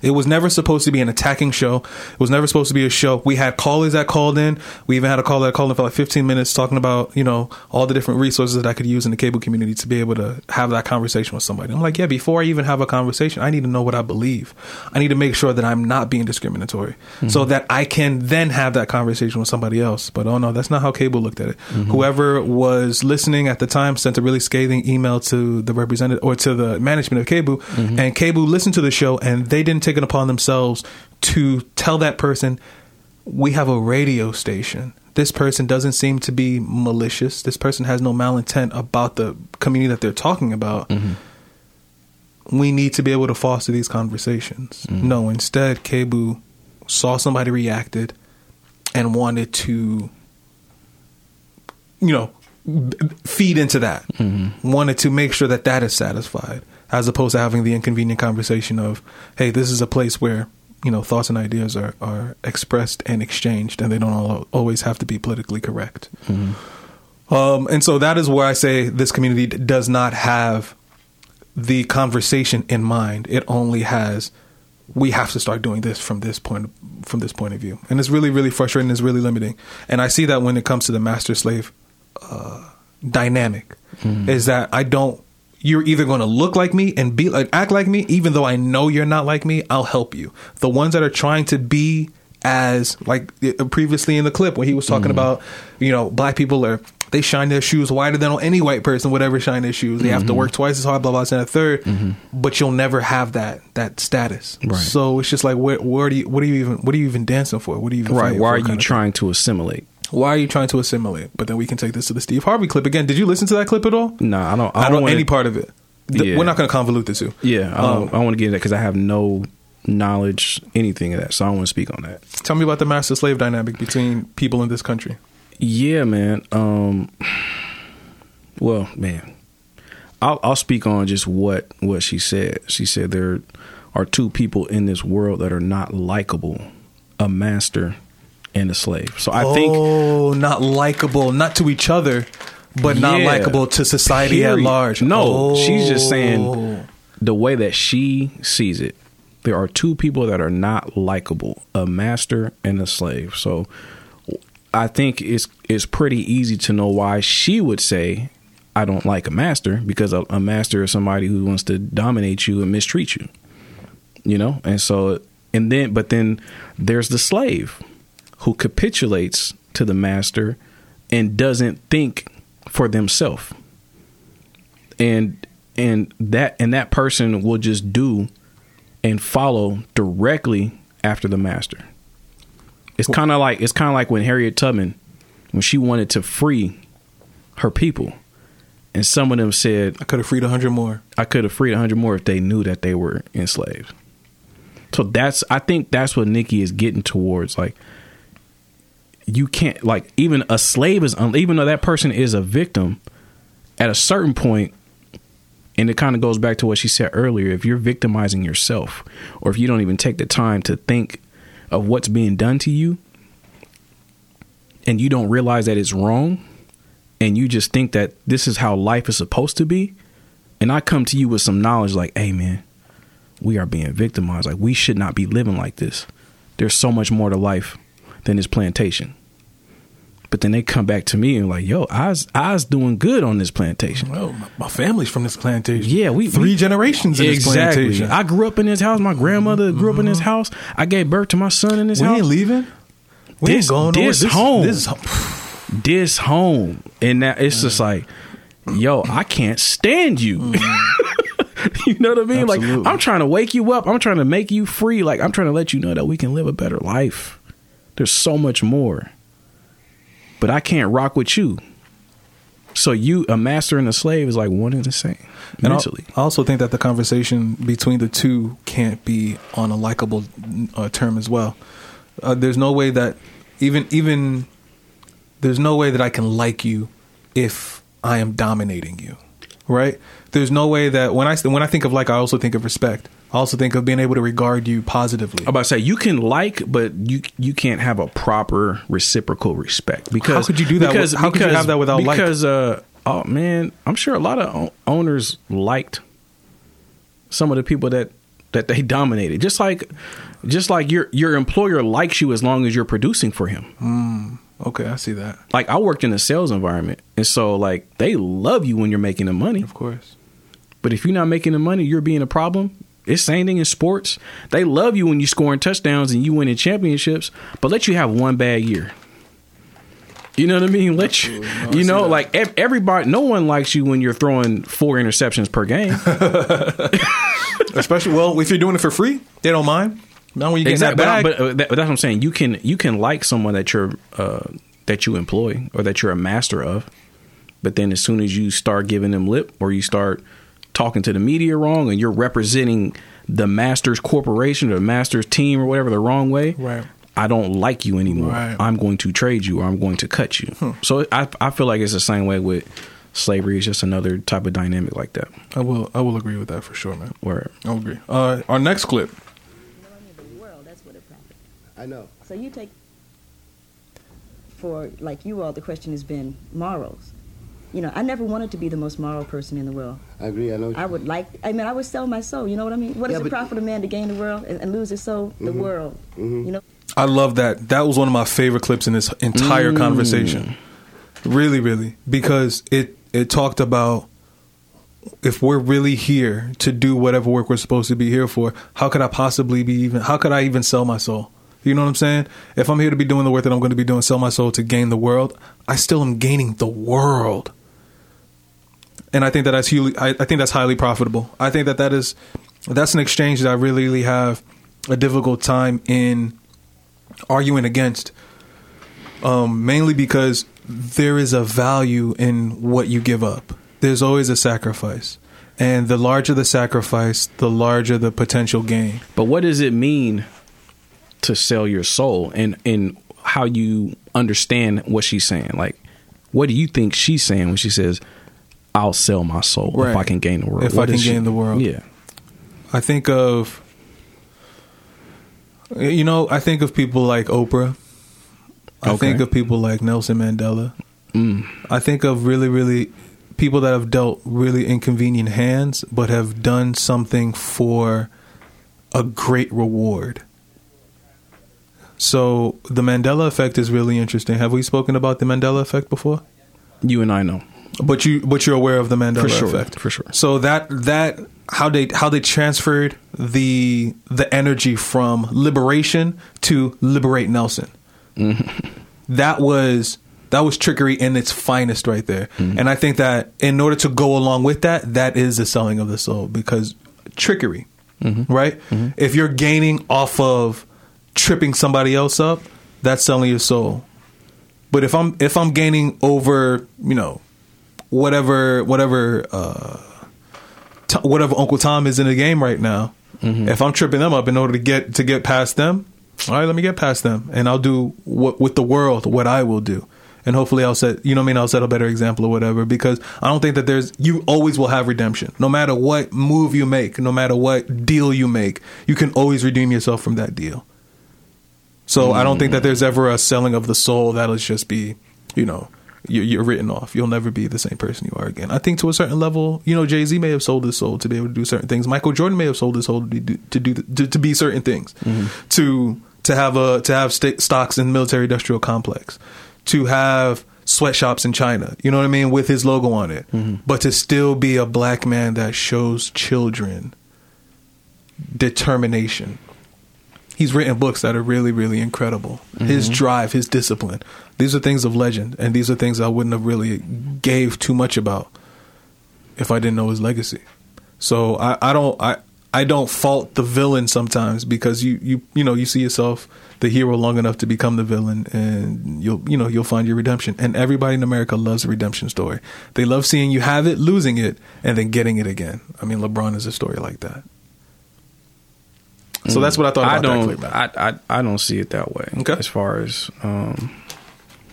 It was never supposed to be an attacking show. It was never supposed to be a show. We had callers that called in. We even had a caller that called in for like fifteen minutes talking about, you know, all the different resources that I could use in the cable community to be able to have that conversation with somebody. I'm like, yeah, before I even have a conversation, I need to know what I believe. I need to make sure that I'm not being discriminatory mm-hmm. so that I can then have that conversation with somebody else. But oh no, that's not how cable looked at it. Mm-hmm. Whoever was listening at the time sent a really scathing email to the representative or to the management of cable mm-hmm. and cable listened to the show and they didn't take it upon themselves to tell that person, we have a radio station. This person doesn't seem to be malicious. This person has no malintent about the community that they're talking about. Mm-hmm. We need to be able to foster these conversations. Mm-hmm. No, instead, K B O O saw somebody reacted and wanted to, you know, b- feed into that. Mm-hmm. Wanted to make sure that that is satisfied. As opposed to having the inconvenient conversation of, hey, this is a place where, you know, thoughts and ideas are, are expressed and exchanged and they don't all, always have to be politically correct. Mm-hmm. Um, and so that is where I say this community d- does not have the conversation in mind. It only has, we have to start doing this from this point, from this point of view. And it's really, really frustrating. It's really limiting. And I see that when it comes to the master-slave uh, dynamic mm-hmm. is that I don't, you're either going to look like me and be like, act like me, even though I know you're not like me, I'll help you. The ones that are trying to be as, like previously in the clip when he was talking mm. about, you know, black people are, they shine their shoes wider than any white person would ever shine their shoes. They mm-hmm. have to work twice as hard, blah, blah, blah, and a third, mm-hmm. but you'll never have that that status. Right. So it's just like, where, where do you, what are you even, what are you even dancing for? What are you even right. Why are you trying to assimilate? Why are you trying to assimilate? But then we can take this to the Steve Harvey clip again. Did you listen to that clip at all? No, nah, I don't. I, I don't want any part of it. The, yeah. We're not going to convolute the two. Yeah, I don't, um, don't want to get into that because I have no knowledge, anything of that. So I don't want to speak on that. Tell me about the master-slave dynamic between people in this country. Yeah, man. Um, well, man, I'll, I'll speak on just what, what she said. She said there are two people in this world that are not likable, a master and a slave. So I oh, think oh not likable not to each other but yeah, not likable to society period. At large. No, oh. She's just saying the way that she sees it. There are two people that are not likable, a master and a slave. So I think it's it's pretty easy to know why she would say I don't like a master because a, a master is somebody who wants to dominate you and mistreat you. You know? And so and then but then there's the slave who capitulates to the master and doesn't think for themselves. And and that and that person will just do and follow directly after the master. It's kind of like it's kind of like when Harriet Tubman, when she wanted to free her people and some of them said, I could have freed a hundred more. I could have freed a hundred more if they knew that they were enslaved. So that's I think that's what Nikki is getting towards. Like, you can't, like, even a slave is, un- even though that person is a victim, at a certain point, and it kind of goes back to what she said earlier, if you're victimizing yourself, or if you don't even take the time to think of what's being done to you, and you don't realize that it's wrong, and you just think that this is how life is supposed to be, and I come to you with some knowledge like, hey, man, we are being victimized. Like, we should not be living like this. There's so much more to life than this plantation. But then they come back to me and like, yo, I was, I was doing good on this plantation. Well, my, my family's from this plantation. Yeah, we three we, generations in this exactly. plantation. I grew up in this house. My grandmother grew mm-hmm. up in this house. I gave birth to my son in this we house. We ain't leaving. We this, ain't going nowhere. This, this home. This, this home. And now it's mm. just like, yo, I can't stand you. Mm. You know what I mean? Absolutely. Like, I'm trying to wake you up. I'm trying to make you free. Like, I'm trying to let you know that we can live a better life. There's so much more. But I can't rock with you. So you, a master and a slave is like one and the same. Mentally. And I also think that the conversation between the two can't be on a likable uh, term as well. Uh, there's no way that even even there's no way that I can like you if I am dominating you, right? There's no way that when I when I think of like, I also think of respect. I also think of being able to regard you positively. I'm about to say, you can like, but you you can't have a proper reciprocal respect. Because how could you do that? Because, with, how because, could you have that without like? Because, uh, oh man, I'm sure a lot of owners liked some of the people that, that they dominated. Just like just like your your employer likes you as long as you're producing for him. Mm. Okay, I see that. Like, I worked in a sales environment. And so, like, they love you when you're making the money. Of course. But if you're not making the money, you're being a problem. It's the same thing in sports. They love you when you're scoring touchdowns and you winning championships, but let you have one bad year. You know what I mean? Let Absolutely. you, no, you know, like ev- everybody, no one likes you when you're throwing four interceptions per game. Especially, well, if you're doing it for free, they don't mind. Not when you get exactly. that bag. But, uh, that, but that's what I'm saying. You can you can like someone that you're uh, that you employ or that you're a master of, but then as soon as you start giving them lip or you start talking to the media wrong and you're representing the master's corporation or the master's team or whatever the wrong way, right, I don't like you anymore. Right. I'm going to trade you or I'm going to cut you. Hmm. So I I feel like it's the same way with slavery. It's just another type of dynamic like that. I will I will agree with that for sure, man. Word. I'll agree. Uh, our next clip. I know. So you take for like you all, the question has been morals. You know, I never wanted to be the most moral person in the world. I agree. I know. I would like, I mean, I would sell my soul. You know what I mean? What yeah, does it profit a man to gain the world and, and lose his soul? Mm-hmm. The world. Mm-hmm. You know? I love that. That was one of my favorite clips in this entire mm. conversation. Really, really. Because it, it talked about if we're really here to do whatever work we're supposed to be here for, how could I possibly be even, how could I even sell my soul? You know what I'm saying? If I'm here to be doing the work that I'm going to be doing, sell my soul to gain the world, I still am gaining the world. And I think that that's highly, I, I think that's highly profitable. I think that that is, that's an exchange that I really, really have a difficult time in arguing against. Um, mainly because there is a value in what you give up. There's always a sacrifice. And the larger the sacrifice, the larger the potential gain. But what does it mean to sell your soul, and, and how you understand what she's saying? Like, what do you think she's saying when she says, I'll sell my soul right. if I can gain the world? If what I can she, gain the world. Yeah. I think of, you know, I think of people like Oprah. I okay. think of people like Nelson Mandela. Mm. I think of really, really people that have dealt really inconvenient hands, but have done something for a great reward. So the Mandela effect is really interesting. Have we spoken about the Mandela effect before? You and I know. But you but you're aware of the Mandela for sure, effect. For sure. So that that how they how they transferred the the energy from liberation to liberate Nelson. Mm-hmm. That was that was trickery in its finest right there. Mm-hmm. And I think that in order to go along with that, that is the selling of the soul, because trickery. Mm-hmm. Right? Mm-hmm. If you're gaining off of tripping somebody else up, that's selling your soul. But if I'm if I'm gaining over, you know, whatever whatever uh, t- whatever Uncle Tom is in the game right now, mm-hmm. if I'm tripping them up in order to get to get past them, all right, let me get past them, and I'll do what with the world what I will do, and hopefully I'll set you know what I mean I'll set a better example or whatever, because I don't think that there's you always will have redemption no matter what move you make, no matter what deal you make, you can always redeem yourself from that deal. So I don't think that there's ever a selling of the soul that'll just be, you know, you're, you're written off. You'll never be the same person you are again. I think to a certain level, you know, Jay-Z may have sold his soul to be able to do certain things. Michael Jordan may have sold his soul to do to do to, to be certain things, mm-hmm. to to have a to have st- stocks in the military industrial complex, to have sweatshops in China, you know what I mean, with his logo on it. Mm-hmm. But to still be a black man that shows children determination. He's written books that are really, really incredible. Mm-hmm. His drive, his discipline. These are things of legend, and these are things I wouldn't have really gave too much about if I didn't know his legacy. So I, I don't I, I don't fault the villain sometimes, because you, you you know you see yourself the hero long enough to become the villain, and you'll you know you'll find your redemption. And everybody in America loves a redemption story. They love seeing you have it, losing it, and then getting it again. I mean, LeBron is a story like that. So mm. that's what I thought about I don't, that clip. Man. I, I I don't see it that way. Okay. As far as um,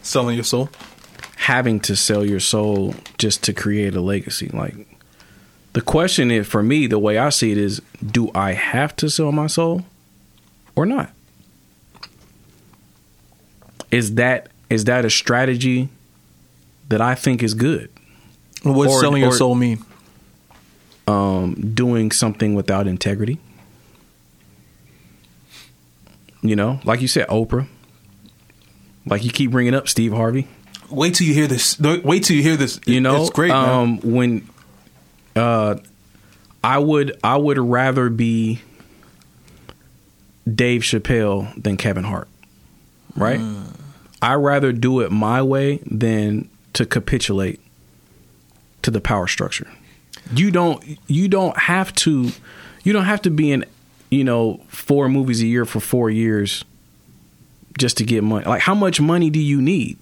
selling your soul, having to sell your soul just to create a legacy, like. The question is, for me, the way I see it is, do I have to sell my soul or not? Is that is that a strategy that I think is good? What's or, selling or, your soul mean? Um, doing something without integrity. You know, like you said, Oprah. Like you keep bringing up Steve Harvey. Wait till you hear this. Wait till you hear this. You know, it's great, um, man. When... Uh, I would I would rather be Dave Chappelle than Kevin Hart, right? Mm. I'd rather do it my way than to capitulate to the power structure. You don't you don't have to you don't have to be in, you know, four movies a year for four years just to get money. Like, how much money do you need?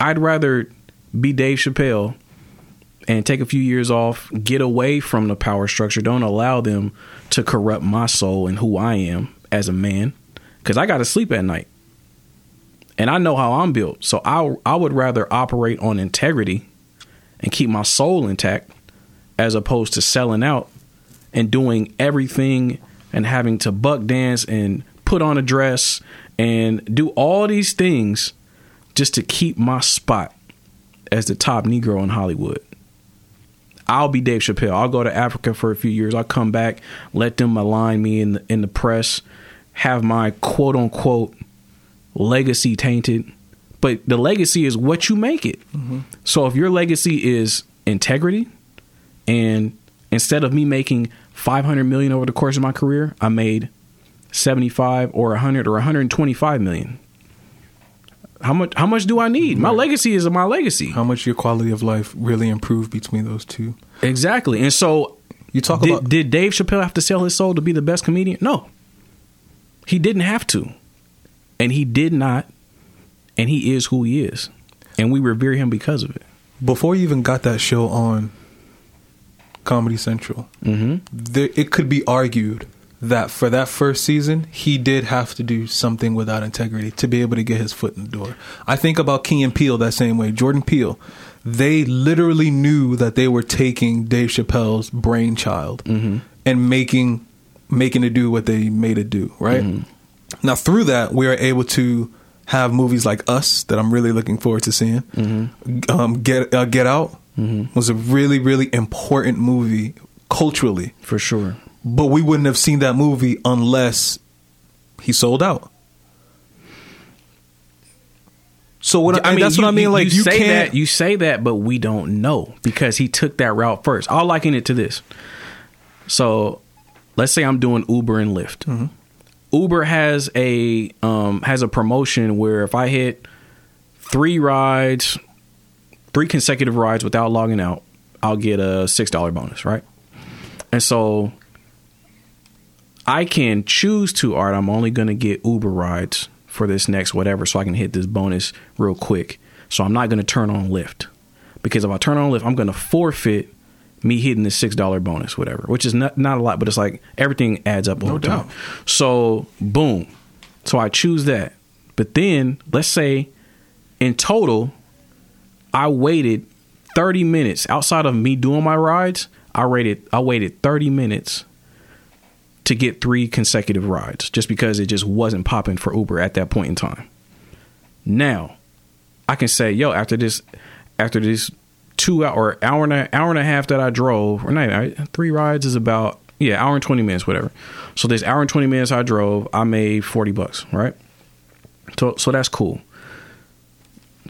I'd rather be Dave Chappelle and take a few years off, get away from the power structure. Don't allow them to corrupt my soul and who I am as a man, because I got to sleep at night. And I know how I'm built. So I I would rather operate on integrity and keep my soul intact, as opposed to selling out and doing everything and having to buck dance and put on a dress and do all these things just to keep my spot as the top Negro in Hollywood. I'll be Dave Chappelle. I'll go to Africa for a few years. I'll come back, let them malign me in the, in the press, have my quote unquote legacy tainted. But the legacy is what you make it. Mm-hmm. So if your legacy is integrity, and instead of me making five hundred million over the course of my career, I made seventy-five or one hundred or one hundred twenty-five million. How much How much do I need? My legacy is my legacy. How much your quality of life really improved between those two? Exactly. And so, you talk did, about did Dave Chappelle have to sell his soul to be the best comedian? No. He didn't have to. And he did not. And he is who he is. And we revere him because of it. Before you even got that show on Comedy Central, mm-hmm. there, it could be argued that for that first season, he did have to do something without integrity to be able to get his foot in the door. I think about Key and Peele that same way. Jordan Peele, they literally knew that they were taking Dave Chappelle's brainchild mm-hmm. and making making it do what they made it do, right? Mm-hmm. Now, through that, we are able to have movies like Us that I'm really looking forward to seeing. Mm-hmm. Um, Get, uh, Get Out mm-hmm. was a really, really important movie culturally. For sure. But we wouldn't have seen that movie unless he sold out. So what I, I mean, that's you, what I mean. You, like you, you say can't... that, you say that, but we don't know because he took that route first. I'll liken it to this. So let's say I'm doing Uber and Lyft. Mm-hmm. Uber has a um, has a promotion where if I hit three rides, three consecutive rides without logging out, I'll get a six dollar bonus, right? And so I can choose to, all right, I'm only going to get Uber rides for this next whatever, so I can hit this bonus real quick. So I'm not going to turn on Lyft, because if I turn on Lyft, I'm going to forfeit me hitting this six dollar bonus, whatever, which is not, not a lot, but it's like everything adds up over time. So boom. So I choose that. But then let's say in total, I waited thirty minutes outside of me doing my rides. I rated, I waited thirty minutes to get three consecutive rides, just because it just wasn't popping for Uber at that point in time. Now, I can say, yo, after this, after this two hour, or hour and a, hour and a half that I drove, or not, three rides is about, yeah, hour and twenty minutes, whatever. So this hour and twenty minutes I drove, I made forty bucks, right? So, so that's cool.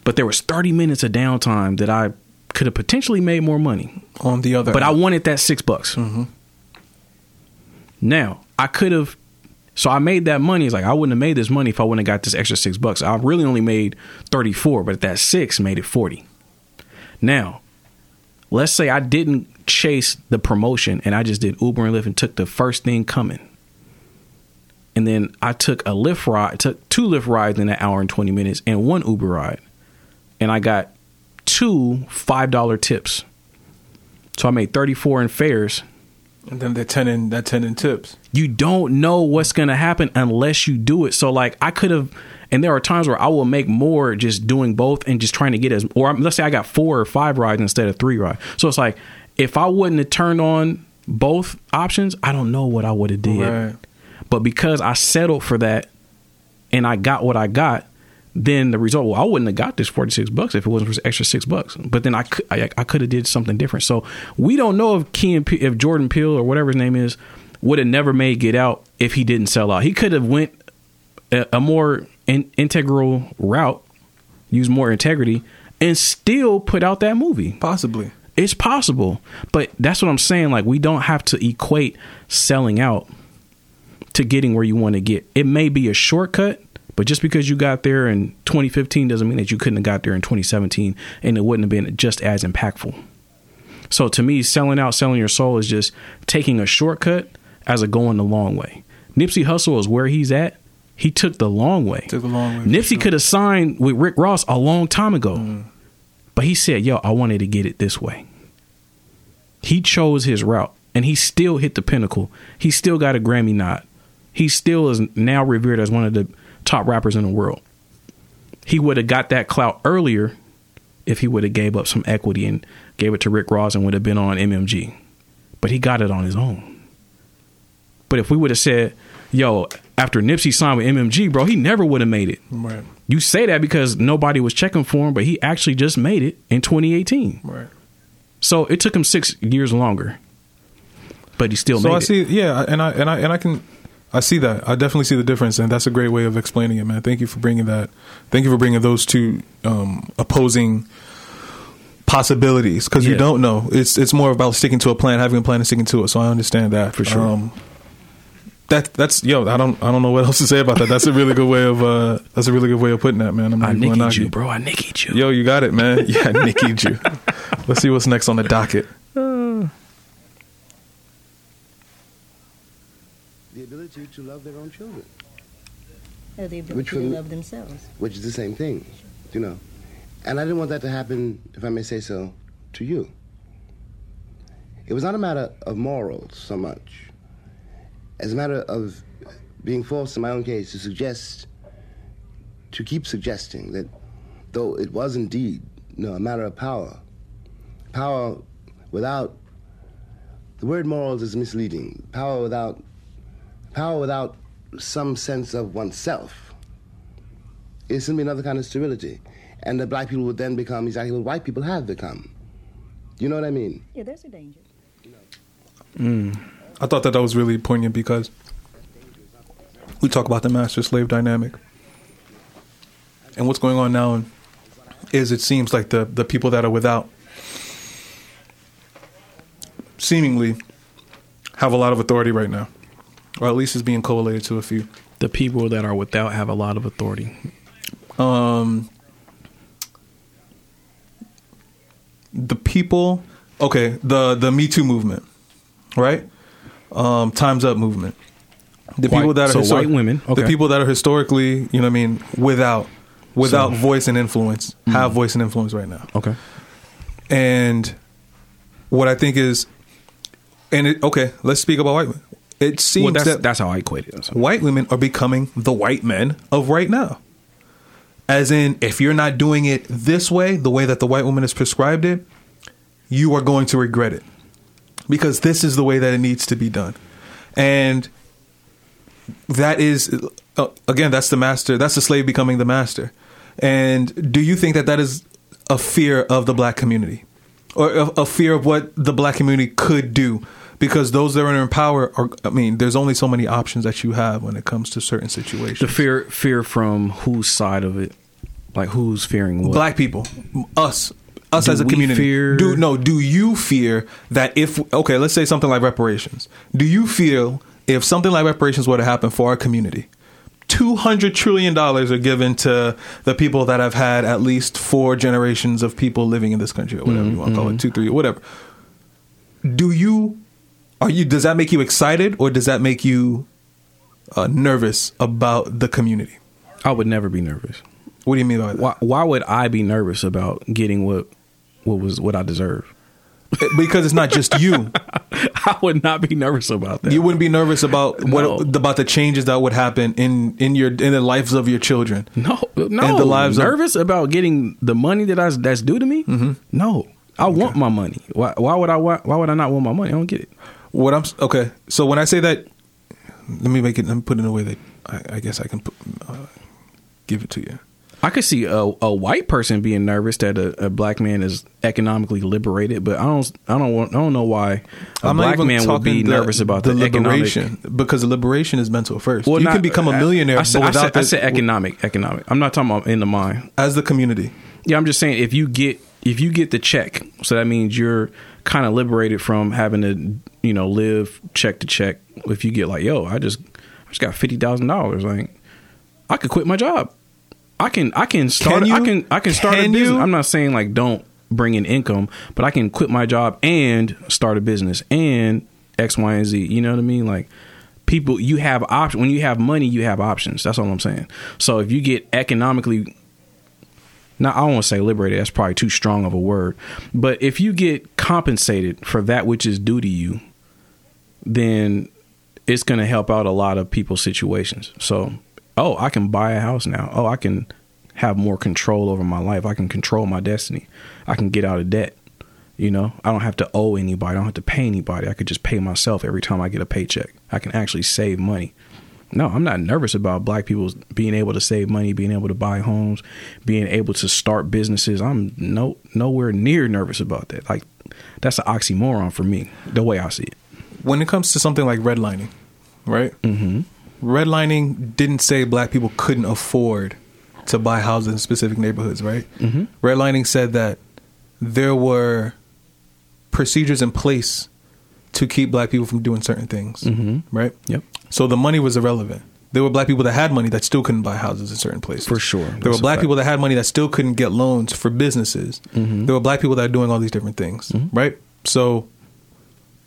but there was thirty minutes of downtime that I could have potentially made more money on the other. But end. I wanted that six bucks. Mm-hmm. Now I could have, so I made that money. It's like, I wouldn't have made this money if I wouldn't have got this extra six bucks. I really only made thirty-four, but that six made it forty. Now, let's say I didn't chase the promotion and I just did Uber and Lyft and took the first thing coming. And then I took a Lyft ride, took two Lyft rides in an hour and twenty minutes and one Uber ride. And I got two five dollar tips. So I made thirty-four in fares. And then they're ten in, that ten in tips. You don't know what's going to happen unless you do it. So like I could have, and there are times where I will make more just doing both and just trying to get as, or let's say I got four or five rides instead of three rides. So it's like, if I wouldn't have turned on both options, I don't know what I would have did. Right. But because I settled for that and I got what I got, then the result, well, I wouldn't have got this forty-six bucks if it wasn't for this extra six bucks. But then I could, I, I could have did something different. So we don't know if Key and P, if Jordan Peele or whatever his name is would have never made Get Out if he didn't sell out. He could have went a, a more in, integral route, used more integrity, and still put out that movie. Possibly. It's possible. But that's what I'm saying. Like, we don't have to equate selling out to getting where you want to get. It may be a shortcut, but just because you got there in twenty fifteen doesn't mean that you couldn't have got there in twenty seventeen and it wouldn't have been just as impactful. So to me, selling out, selling your soul is just taking a shortcut as a going the long way. Nipsey Hussle is where he's at. He took the long way. Took the long way. Nipsey sure. could have signed with Rick Ross a long time ago, mm. but he said, yo, I wanted to get it this way. He chose his route and he still hit the pinnacle. He still got a Grammy nod. He still is now revered as one of the top rappers in the world. He would have got that clout earlier if he would have gave up some equity and gave it to Rick Ross and would have been on M M G. But he got it on his own. But if we would have said, yo, after Nipsey signed with M M G, bro, he never would have made it. Right. You say that because nobody was checking for him, but he actually just made it in twenty eighteen. Right. So it took him six years longer, but he still so made I it. So I see, yeah, and I and I and I can. I see that. I definitely see the difference, and that's a great way of explaining it, man. Thank you for bringing that. Thank you for bringing those two um, opposing possibilities, because yeah. you don't know. It's it's more about sticking to a plan, having a plan, and sticking to it. So I understand that for sure. Um, that that's yo. I don't I don't know what else to say about that. That's a really good way of uh, that's a really good way of putting that, man. I'm I nickied you, bro. I nickied you. Yo, you got it, man. Yeah, I nickied you. Let's see what's next on the docket. Uh. The ability to love their own children. No, the ability which to love themselves. Which is the same thing, you know. And I didn't want that to happen, if I may say so, to you. It was not a matter of morals so much as a matter of being forced, in my own case, to suggest, to keep suggesting that though it was indeed, no, a matter of power, power without, the word morals is misleading, power without Power without some sense of oneself is simply another kind of sterility. And the black people would then become exactly what white people have become. You know what I mean? Yeah, there's a danger. Mm. I thought that that was really poignant because we talk about the master-slave dynamic. And what's going on now is it seems like the, the people that are without seemingly have a lot of authority right now. Or at least it's being correlated to a few. The people that are without have a lot of authority. Um, the people, okay, the, the Me Too movement, right? Um, Time's Up movement. The white, people that are so histor- white women, okay. The people that are historically, you know, what I mean, without without so, voice and influence mm. have voice and influence right now. Okay, and what I think is, and it, okay, let's speak about white women. It seems well, that's, that that's how I equate it. White women are becoming the white men of right now. As in, if you're not doing it this way, the way that the white woman has prescribed it, you are going to regret it because this is the way that it needs to be done. And that is, uh, again, that's the master. That's the slave becoming the master. And do you think that that is a fear of the black community or a, a fear of what the black community could do? Because those that are in power are, I mean, there's only so many options that you have when it comes to certain situations. The fear fear from whose side of it Like, who's fearing what? Black people. Us. Us do as a community. Fear... Do, no, do you fear that if... Okay, let's say something like reparations. Do you feel if something like reparations were to happen for our community, two hundred trillion dollars are given to the people that have had at least four generations of people living in this country, or whatever mm-hmm. you want to call it, two, three, whatever. Do you... Are you? Does that make you excited, or does that make you uh, nervous about the community? I would never be nervous. What do you mean by that? Why, why would I be nervous about getting what what was what I deserve? Because it's not just you. I would not be nervous about that. You wouldn't be nervous about what no. about the changes that would happen in, in your in the lives of your children. No, no. And the lives nervous of, about getting the money that I that's due to me. Mm-hmm. No, I okay. want my money. Why? Why would I? Why, why would I not want my money? I don't get it. What I'm okay. So when I say that, let me make it. Let me put it in a way that I, I guess I can put, uh, give it to you. I could see a, a white person being nervous that a, a black man is economically liberated, but I don't, I don't, want, I don't know why a I'm black man would be the, nervous about the, the liberation economic, because liberation is mental first. Well, you not, can become a millionaire. I, I, said, I, said, the, I said economic, economic. I'm not talking about in the mind as the community. Yeah, I'm just saying if you get if you get the check, so that means you're kind of liberated from having to you know live check to check. If you get like, yo, I just I just got fifty thousand dollars, like I could quit my job. I can I can start can I can I can start can a business. You? I'm not saying like don't bring in income, but I can quit my job and start a business and X, Y, and Z. You know what I mean? Like people, you have options. When you have money, you have options. That's all I'm saying. So if you get economically, now I don't want to say liberated. That's probably too strong of a word. But if you get compensated for that which is due to you, then it's going to help out a lot of people's situations. So. Oh, I can buy a house now. Oh, I can have more control over my life. I can control my destiny. I can get out of debt. You know, I don't have to owe anybody. I don't have to pay anybody. I could just pay myself every time I get a paycheck. I can actually save money. No, I'm not nervous about black people being able to save money, being able to buy homes, being able to start businesses. I'm no nowhere near nervous about that. Like, that's an oxymoron for me, the way I see it. When it comes to something like redlining, right? Mm-hmm. Redlining didn't say black people couldn't afford to buy houses in specific neighborhoods, right? Mm-hmm. Redlining said that there were procedures in place to keep black people from doing certain things, mm-hmm. right? Yep. So the money was irrelevant. There were black people that had money that still couldn't buy houses in certain places. For sure. There That's were black people that had money that still couldn't get loans for businesses. Mm-hmm. There were black people that are doing all these different things, mm-hmm. right? So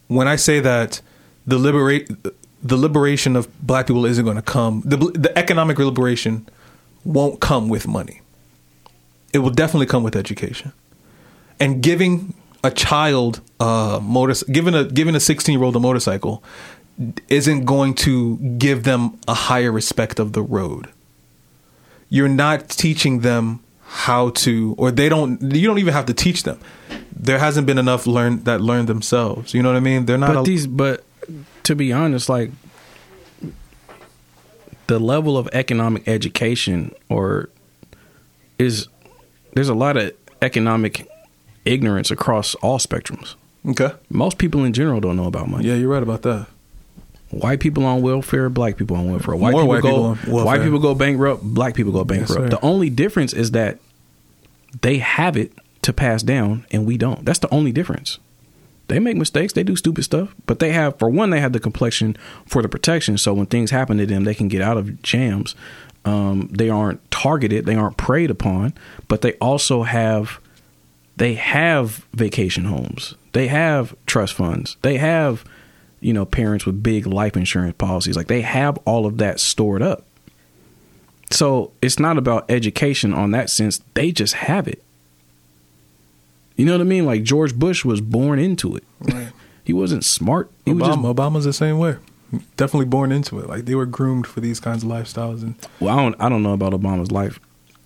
when I say that the liberate... the liberation of black people isn't going to come. The, the economic liberation won't come with money. It will definitely come with education. And giving a child a motor, giving a giving a sixteen-year-old a motorcycle isn't going to give them a higher respect of the road. You're not teaching them how to, or they don't. You don't even have to teach them. There hasn't been enough learn that learn themselves. You know what I mean? They're not. But a, these, but. To be honest, like the level of economic education or is there's a lot of economic ignorance across all spectrums. Okay. Most people in general don't know about money. Yeah, you're right about that. White people on welfare, black people on welfare. White, More people, white go, people on welfare. White people go bankrupt, black people go bankrupt. Yes, the only difference is that they have it to pass down and we don't. That's the only difference. They make mistakes. They do stupid stuff. But they have, for one, they have the complexion for the protection. So when things happen to them, they can get out of jams. Um, they aren't targeted. They aren't preyed upon. But they also have, they have vacation homes. They have trust funds. They have, you know, parents with big life insurance policies. Like they have all of that stored up. So it's not about education on that sense. They just have it. You know what I mean? Like George Bush was born into it. Right. He wasn't smart. He Obama, was just, Obama's the same way. Definitely born into it. Like they were groomed for these kinds of lifestyles. And well, I don't, I don't know about Obama's life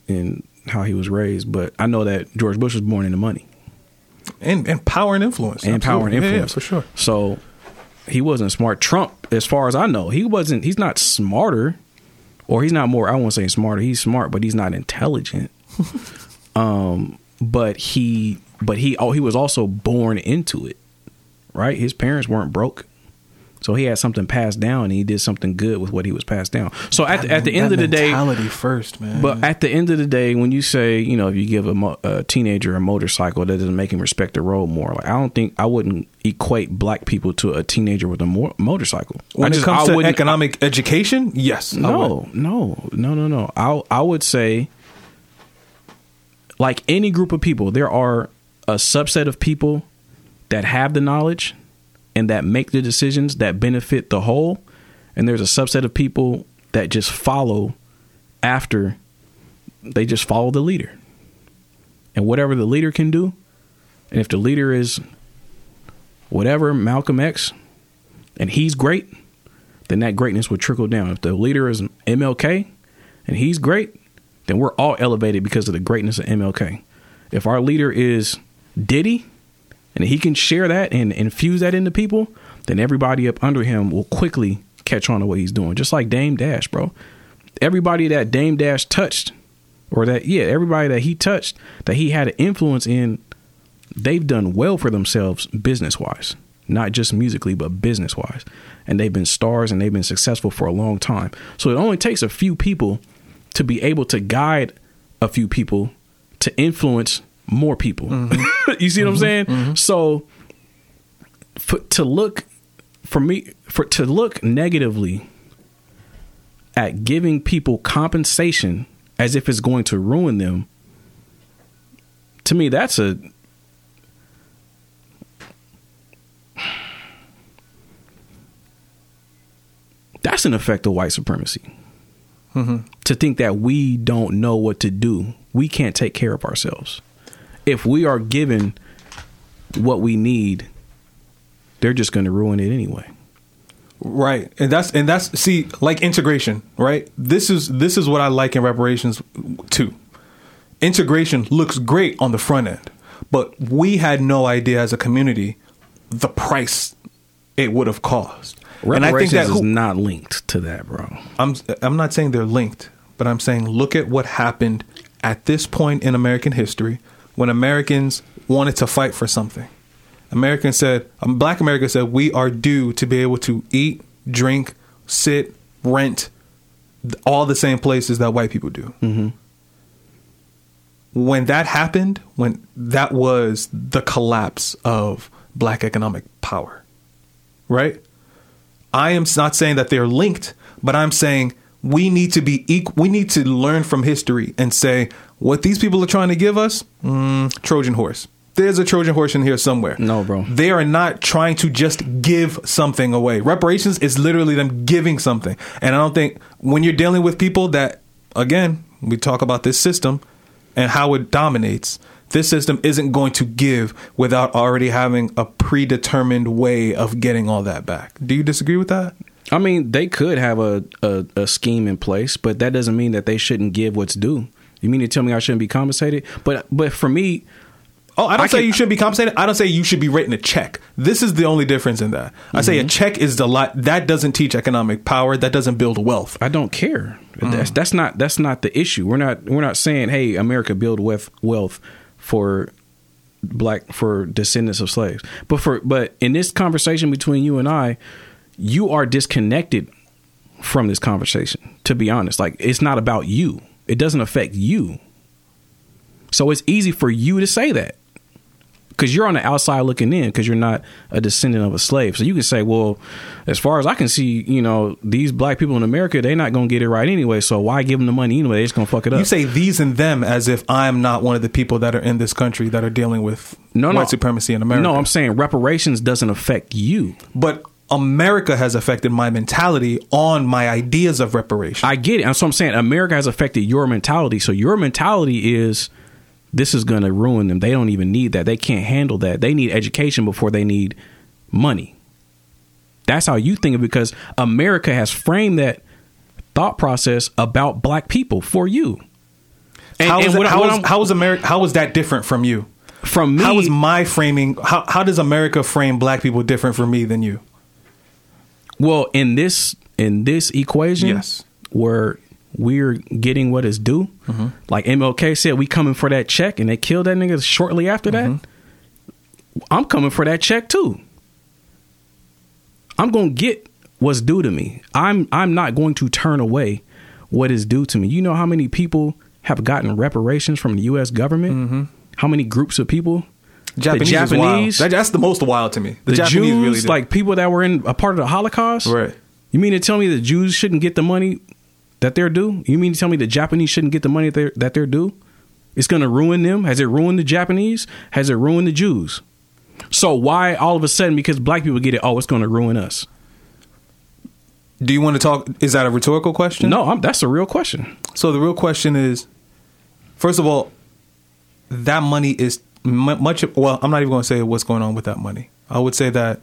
and how he was raised, but I know that George Bush was born into money and and power and influence and absolutely. power and influence yeah, yeah, for sure. So he wasn't smart. Trump, as far as I know, he wasn't. He's not smarter, or he's not more. I won't say smarter. He's smart, but he's not intelligent. um, but he. But he oh, he was also born into it, right? His parents weren't broke. So he had something passed down, and he did something good with what he was passed down. So at, that, at the end of the day, mentality first, man. But at the end of the day, when you say, you know, if you give a, mo- a teenager a motorcycle, that doesn't make him respect the road more. Like, I don't think I wouldn't equate black people to a teenager with a mo- motorcycle. When I just, it comes I to economic I, education, yes. No, no, no, no, no. I I would say, like any group of people, there are a subset of people that have the knowledge and that make the decisions that benefit the whole. And there's a subset of people that just follow after, they just follow the leader and whatever the leader can do. And if the leader is whatever, Malcolm X, and he's great, then that greatness would trickle down. If the leader is M L K and he's great, then we're all elevated because of the greatness of M L K. If our leader is Diddy, and he can share that and infuse that into people, then everybody up under him will quickly catch on to what he's doing. Just like Dame Dash, bro. Everybody that Dame Dash touched, or that, yeah, everybody that he touched, that he had an influence in, they've done well for themselves business-wise. Not just musically, but business-wise. And they've been stars and they've been successful for a long time. So it only takes a few people to be able to guide a few people to influence more people. Mm-hmm. You see what mm-hmm. I'm saying? Mm-hmm. So for, to look for me for to look negatively at giving people compensation as if it's going to ruin them, to me, that's a that's an effect of white supremacy. Mm-hmm. To think that we don't know what to do. We can't take care of ourselves. If we are given what we need, they're just going to ruin it anyway. Right. And that's and that's see, like integration. Right. This is this is what I like in reparations, too. Integration looks great on the front end, but we had no idea as a community the price it would have caused. Reparations and I think that who, is not linked to that, bro. I'm I'm not saying they're linked, but I'm saying look at what happened at this point in American history. When Americans wanted to fight for something, Americans said, um, black America said, we are due to be able to eat, drink, sit, rent, th- all the same places that white people do. Mm-hmm. When that happened, when that was the collapse of black economic power, right? I am not saying that they're linked, but I'm saying we need to be equal. We need to learn from history and say, what these people are trying to give us, mm, Trojan horse. There's a Trojan horse in here somewhere. No, bro. They are not trying to just give something away. Reparations is literally them giving something. And I don't think when you're dealing with people that, again, we talk about this system and how it dominates. This system isn't going to give without already having a predetermined way of getting all that back. Do you disagree with that? I mean, they could have a, a, a scheme in place, but that doesn't mean that they shouldn't give what's due. You mean to tell me I shouldn't be compensated? But but for me... Oh, I don't I say can, you shouldn't be compensated. I don't say you should be written a check. This is the only difference in that. I mm-hmm. say a check is the lot. That doesn't teach economic power. That doesn't build wealth. I don't care. Mm. That's, that's not that's not the issue. We're not we're not saying, hey, America build wealth, wealth for black for descendants of slaves. But for but in this conversation between you and I, you are disconnected from this conversation, to be honest. Like, it's not about you. It doesn't affect you. So it's easy for you to say that because you're on the outside looking in because you're not a descendant of a slave. So you can say, well, as far as I can see, you know, these black people in America, they're not going to get it right anyway. So why give them the money anyway? They're just going to fuck it up. You say these and them as if I'm not one of the people that are in this country that are dealing with no, white no. supremacy in America. No, I'm saying reparations doesn't affect you. But America has affected my mentality on my ideas of reparation. I get it. That's what I'm saying. America has affected your mentality. So your mentality is this is going to ruin them. They don't even need that. They can't handle that. They need education before they need money. That's how you think of it because America has framed that thought process about black people for you. And, how, is and that, what, how, what is, how is America? How is that different from you? From me? How is my framing? How, how does America frame black people different from me than you? Well, in this in this equation, yes, where we're getting what is due, mm-hmm. like M L K said, we coming for that check, and they killed that nigga shortly after mm-hmm. that. I'm coming for that check too. I'm going to get what's due to me. I'm I'm not going to turn away what is due to me. You know how many people have gotten reparations from the U S government? Mm-hmm. How many groups of people? Japanese, the Japanese, that, that's the most wild to me. The, the Japanese Jews, really did. Like people that were in a part of the Holocaust. Right. You mean to tell me the Jews shouldn't get the money that they're due? You mean to tell me the Japanese shouldn't get the money that they're, that they're due? It's going to ruin them. Has it ruined the Japanese? Has it ruined the Jews? So why all of a sudden, because black people get it, oh, it's going to ruin us? Do you want to talk? Is that a rhetorical question? No, I'm, that's a real question. So the real question is, first of all, that money is much. Well, I'm not even going to say what's going on with that money. I would say that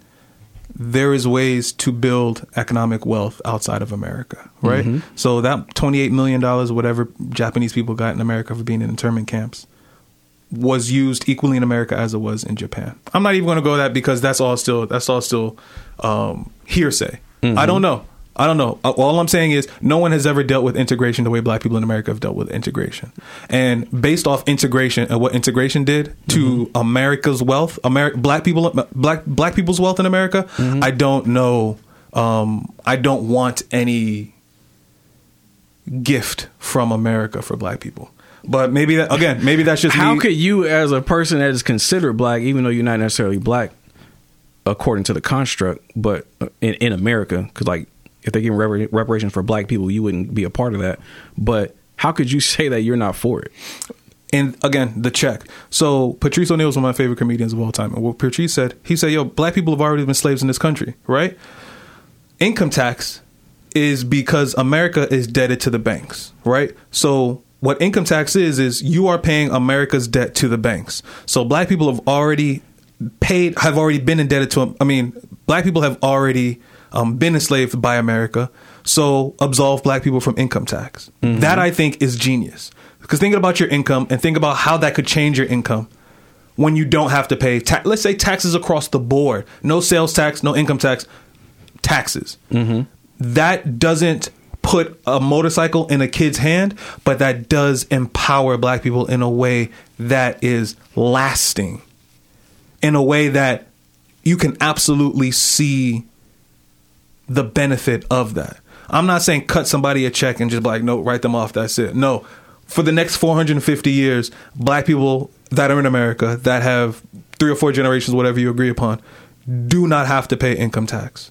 there is ways to build economic wealth outside of America, right? Mm-hmm. So that twenty-eight million dollars, whatever Japanese people got in America for being in internment camps, was used equally in America as it was in Japan. I'm not even going to go that because that's all still that's all still um, hearsay. Mm-hmm. I don't know. I don't know. All I'm saying is no one has ever dealt with integration the way black people in America have dealt with integration. And based off integration and what integration did to mm-hmm. America's wealth, Ameri- black people, black black people's wealth in America, mm-hmm. I don't know. Um, I don't want any gift from America for black people. But maybe that, again, maybe that's just How me. Could you as a person that is considered black, even though you're not necessarily black, according to the construct, but in, in America, because like, if they give repar- reparations for black people, you wouldn't be a part of that. But how could you say that you're not for it? And again, the check. So Patrice O'Neal is one of my favorite comedians of all time. And what Patrice said, he said, yo, black people have already been slaves in this country, right? Income tax is because America is indebted to the banks, right? So what income tax is, is you are paying America's debt to the banks. So black people have already paid, have already been indebted to, I mean, black people have already Um, been enslaved by America, so absolve black people from income tax. Mm-hmm. That, I think, is genius. Because think about your income and think about how that could change your income when you don't have to pay, ta- let's say, taxes across the board. No sales tax, no income tax, taxes. Mm-hmm. That doesn't put a motorcycle in a kid's hand, but that does empower black people in a way that is lasting, in a way that you can absolutely see the benefit of that. I'm not saying cut somebody a check and just be like, no, write them off, that's it. No. For the next four hundred fifty years, black people that are in America, that have three or four generations, whatever you agree upon, do not have to pay income tax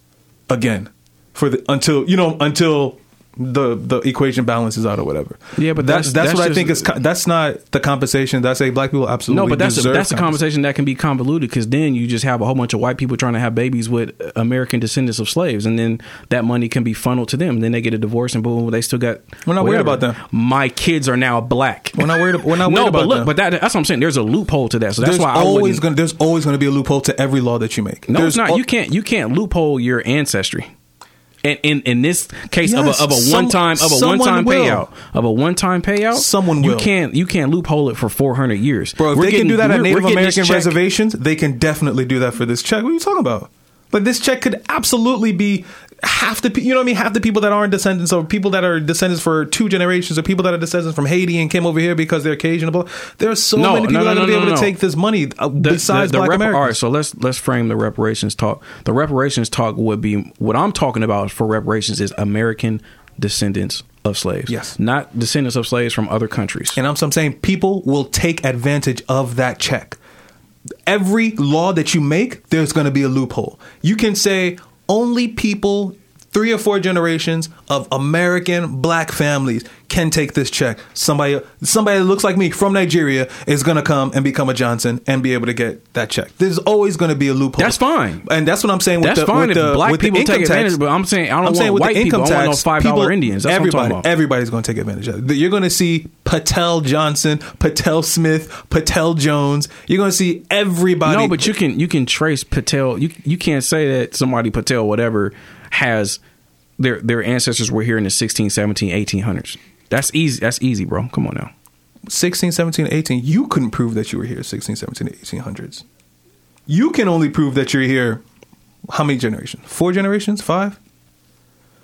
again for the until you know until the the equation balances out or whatever. Yeah, but that's that's, that's, that's what just, I think is co- that's not the compensation. That's a black people absolutely no, but that's a, that's a conversation that can be convoluted because then you just have a whole bunch of white people trying to have babies with American descendants of slaves, and then that money can be funneled to them. Then they get a divorce, and boom, they still got. We're not whatever. worried about them. My kids are now black. We're not worried. We're not worried no, about but look, them. But that, that's what I'm saying. There's a loophole to that. So that's there's why I always gonna, there's always going to be a loophole to every law that you make. No, there's it's not. Al- you can't you can't loophole your ancestry. And in, in this case yes, of a one time of a one time payout of a one time payout, someone will. You can't you can't loophole it for four hundred years. Bro, if we're they getting, can do that at Native American reservations, they can definitely do that for this check. What are you talking about? Like this check could absolutely be half the you know what I mean half the people that aren't descendants or people that are descendants for two generations or people that are descendants from Haiti and came over here because they're Cajun. There are so no, many people no, no, that are no, going to no, be able no. to take this money uh, the, besides the, the black rep- Americans. All right, so let's let's frame the reparations talk. The reparations talk would be what I'm talking about for reparations is American descendants of slaves. Yes, not descendants of slaves from other countries. And I'm, so I'm saying people will take advantage of that check. Every law that you make, there's going to be a loophole. You can say only people three or four generations of American black families can take this check. Somebody somebody that looks like me from Nigeria is going to come and become a Johnson and be able to get that check. There's always going to be a loophole. That's fine. And that's what I'm saying with that's the fine with if the, black with people the take advantage tax, but I'm saying I don't I'm want saying with white the income people tax, I want no five dollar Indians. That's everybody, what I'm talking about. Everybody's going to take advantage of it. You're going to see Patel Johnson, Patel Smith, Patel Jones. You're going to see everybody. No, but you can you can trace Patel. You you can't say that somebody Patel whatever has their their ancestors were here in the sixteen, seventeen, eighteen hundreds. That's easy. That's easy, bro. Come on now. sixteen, seventeen, eighteen. You couldn't prove that you were here sixteen, seventeen, eighteen hundreds. You can only prove that you're here. How many generations? Four generations? Five?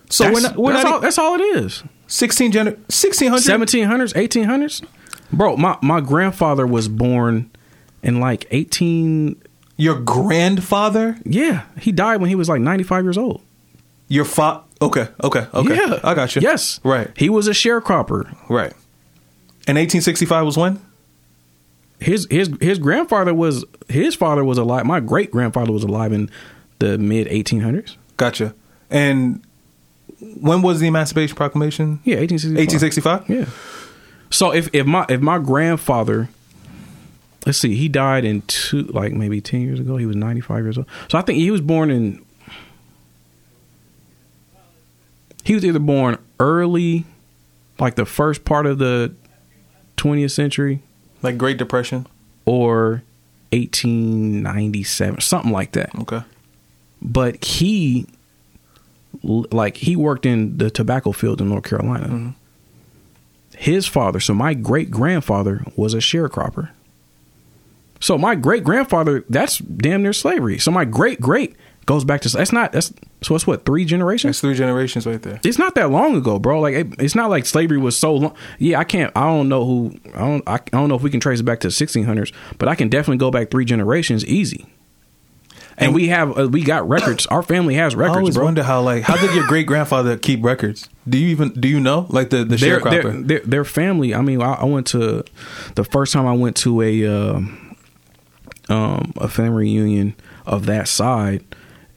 So that's, we're not. We're that's, not all, that's all it is. sixteen gener- sixteen hundreds, seventeen hundreds, eighteen hundreds. Bro, my, my grandfather was born in like eighteen. Your grandfather? Yeah. He died when he was like ninety-five years old. Your father? Okay. Okay. Okay. Yeah. I got you. Yes. Right. He was a sharecropper. Right. And eighteen sixty-five was when? His his his grandfather was, his father was alive. My great grandfather was alive in the mid eighteen hundreds. Gotcha. And when was the Emancipation Proclamation? Yeah, eighteen sixty-five. eighteen sixty-five? Yeah. So if, if my if my grandfather, let's see, he died in two, like maybe ten years ago. He was ninety-five years old. So I think he was born in, he was either born early, like the first part of the twentieth century, like Great Depression, or eighteen ninety-seven, something like that. Okay. But he, like, he worked in the tobacco field in North Carolina. Mm-hmm. His father, so my great grandfather, was a sharecropper. So my great grandfather, that's damn near slavery. So my great great goes back to, that's not, that's, so it's what, three generations? That's three generations right there. It's not that long ago, bro. Like, it, it's not like slavery was so long. Yeah, I can't, I don't know who, I don't, I, I don't know if we can trace it back to the sixteen hundreds, but I can definitely go back three generations easy. And, and we have, uh, we got records. Our family has records, bro. I always bro. wonder how, like, how did your great grandfather keep records? Do you even, do you know? Like the, the their, sharecropper. Their, their, their family, I mean, I, I went to, the first time I went to a, uh, um, a family reunion of that side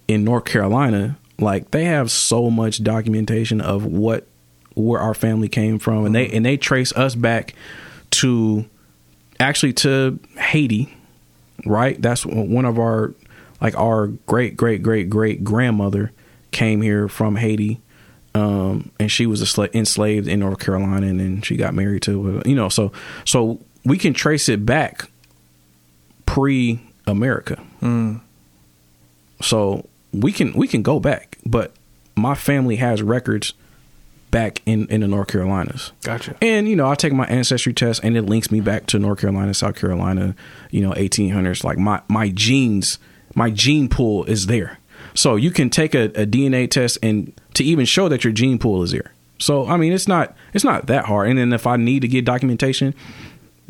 in North Carolina, like they have so much documentation of what, where our family came from. And they, and they trace us back to, actually to Haiti, right? That's one of our, like our great, great, great, great grandmother came here from Haiti. Um, and she was a sl- enslaved in North Carolina, and then she got married to, you know, so, so we can trace it back pre-America. Mm. So we can, we can go back, but my family has records back in, in the North Carolinas. Gotcha. And, you know, I take my ancestry test and it links me back to North Carolina, South Carolina, you know, eighteen hundreds, like my, my genes, my gene pool is there. So you can take a, a D N A test and to even show that your gene pool is there. So, I mean, it's not, it's not that hard. And then if I need to get documentation,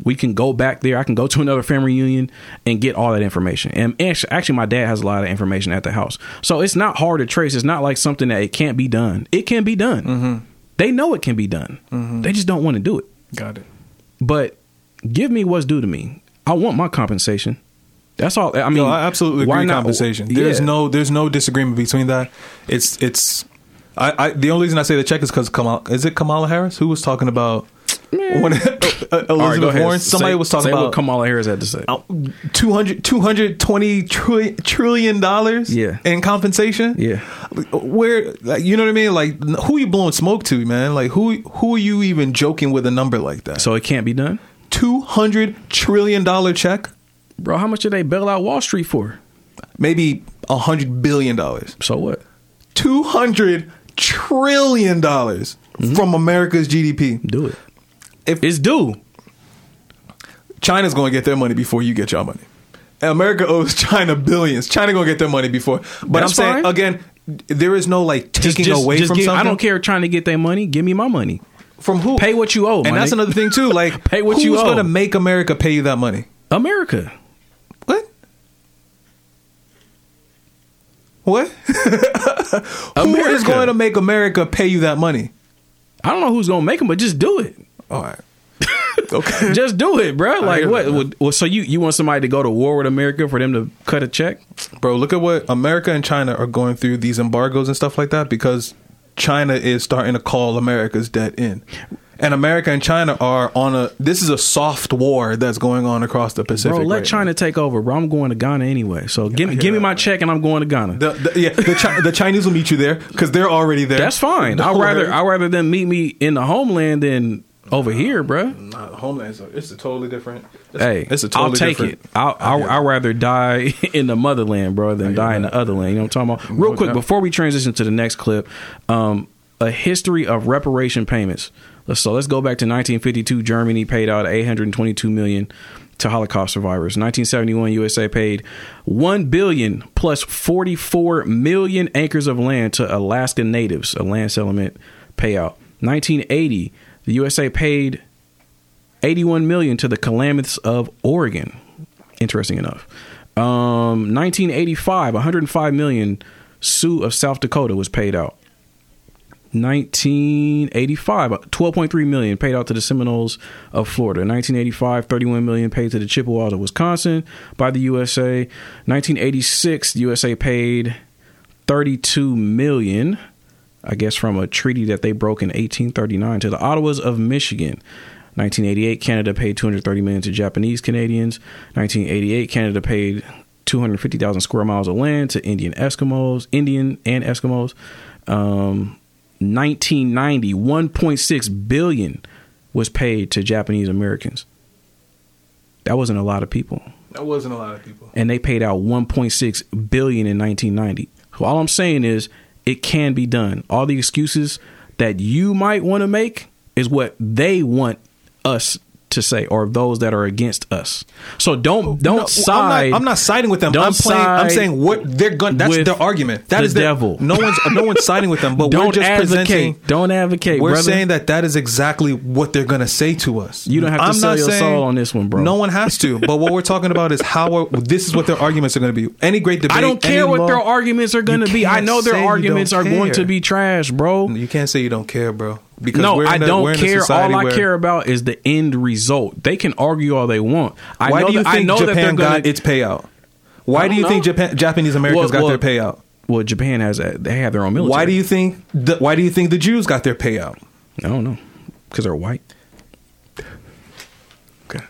we can go back there. I can go to another family reunion and get all that information. And actually, my dad has a lot of information at the house. So it's not hard to trace. It's not like something that it can't be done. It can be done. Mm-hmm. They know it can be done. Mm-hmm. They just don't want to do it. Got it. But give me what's due to me. I want my compensation. That's all. I mean, no, I absolutely agree. Why not? Compensation. There's yeah. no, there's no disagreement between that. It's, it's. I, I the only reason I say the check is because Kamala. Is it Kamala Harris who was talking about when, Elizabeth right, Warren? Somebody say, was talking say about what Kamala Harris had to say. two hundred, two hundred twenty trillion dollars. Yeah. In compensation. Yeah. Where, like, you know what I mean? Like, who are you blowing smoke to, man? Like, who who are you even joking with a number like that? So it can't be done. two hundred trillion dollar check. Bro, how much did they bail out Wall Street for? Maybe a hundred billion dollars. So what? Two hundred trillion dollars mm-hmm. from America's G D P. Do it. If it's due. China's gonna get their money before you get your money. And America owes China billions. China gonna get their money before. But That's I'm saying fine. Again, there is no like taking just, just, away just from give, something. I don't care trying to get their money. Give me my money. From who? Pay what you owe. And that's nigga. Another thing too. Like pay what you owe. Who's gonna make America pay you that money? America. What? Who is going to make America pay you that money? I don't know who's going to make them, but just do it. All right. Okay. Just do it, bro. Like what? That, well, so you, you want somebody to go to war with America for them to cut a check? Bro, look at what America and China are going through, these embargoes and stuff like that, because China is starting to call America's debt in. And America and China are on a, this is a soft war that's going on across the Pacific. Bro, let right China now. Take over, bro. I'm going to Ghana anyway. So give me, give me my check and I'm going to Ghana. The, the, yeah, the, Chi- the Chinese will meet you there because they're already there. That's fine. I'd rather, I'd rather them meet me in the homeland than over no, here, bro. No, homeland, it's a totally different. It's, hey, it's a totally I'll take different, it. I'll, I'll, I'd rather die in the motherland, bro, than die that. in the other land. You know what I'm talking about? Real no, quick, no. before we transition to the next clip, um, a history of reparation payments. So let's go back to nineteen fifty-two. Germany paid out eight hundred twenty-two million dollars to Holocaust survivors. nineteen seventy-one, U S A paid one billion dollars plus forty-four million acres of land to Alaska natives, a land settlement payout. nineteen eighty, the U S A paid eighty-one million dollars to the Klamaths of Oregon. Interesting enough. Um, nineteen eighty-five, one hundred five million sue of South Dakota was paid out. nineteen eighty-five, twelve point three million paid out to the Seminoles of Florida. nineteen eighty-five, thirty-one million paid to the Chippewas of Wisconsin by the U S A. nineteen eighty-six, the U S A paid thirty-two million, I guess from a treaty that they broke in eighteen thirty-nine, to the Ottawas of Michigan. nineteen eighty-eight, Canada paid two hundred thirty million to Japanese Canadians. nineteen eighty-eight, Canada paid two hundred fifty thousand square miles of land to Indian Eskimos, Indian and Eskimos. Um, nineteen ninety, one point six billion was paid to Japanese Americans. That wasn't a lot of people. That wasn't a lot of people. And they paid out one point six billion in nineteen ninety. So all I'm saying is it can be done. All the excuses that you might want to make is what they want us to say, or those that are against us. So don't don't no, side. I'm not, I'm not siding with them. Don't I'm playing, I'm saying what they're going. That's their argument. That the is the devil. No one's no one's siding with them. But don't we're just advocate. Presenting. Don't advocate. We're brother. saying that that is exactly what they're going to say to us. You don't have to I'm sell your soul on this one, bro. No one has to. But what we're talking about is how are, this is what their arguments are going to be. Any great debate. I don't care what law, their arguments are going to be. I know their arguments are care. going to be trash, bro. You can't say you don't care, bro. Because no, I a, don't care. All I care about is the end result. They can argue all they want. I Why know do you that, think I know Japan that gonna, got its payout? Why do you know. think Japan, Japanese Americans well, got well, their payout? Well, Japan has a, they have their own military. Why do you think? The, why do you think the Jews got their payout? I don't know, because they're white. Okay.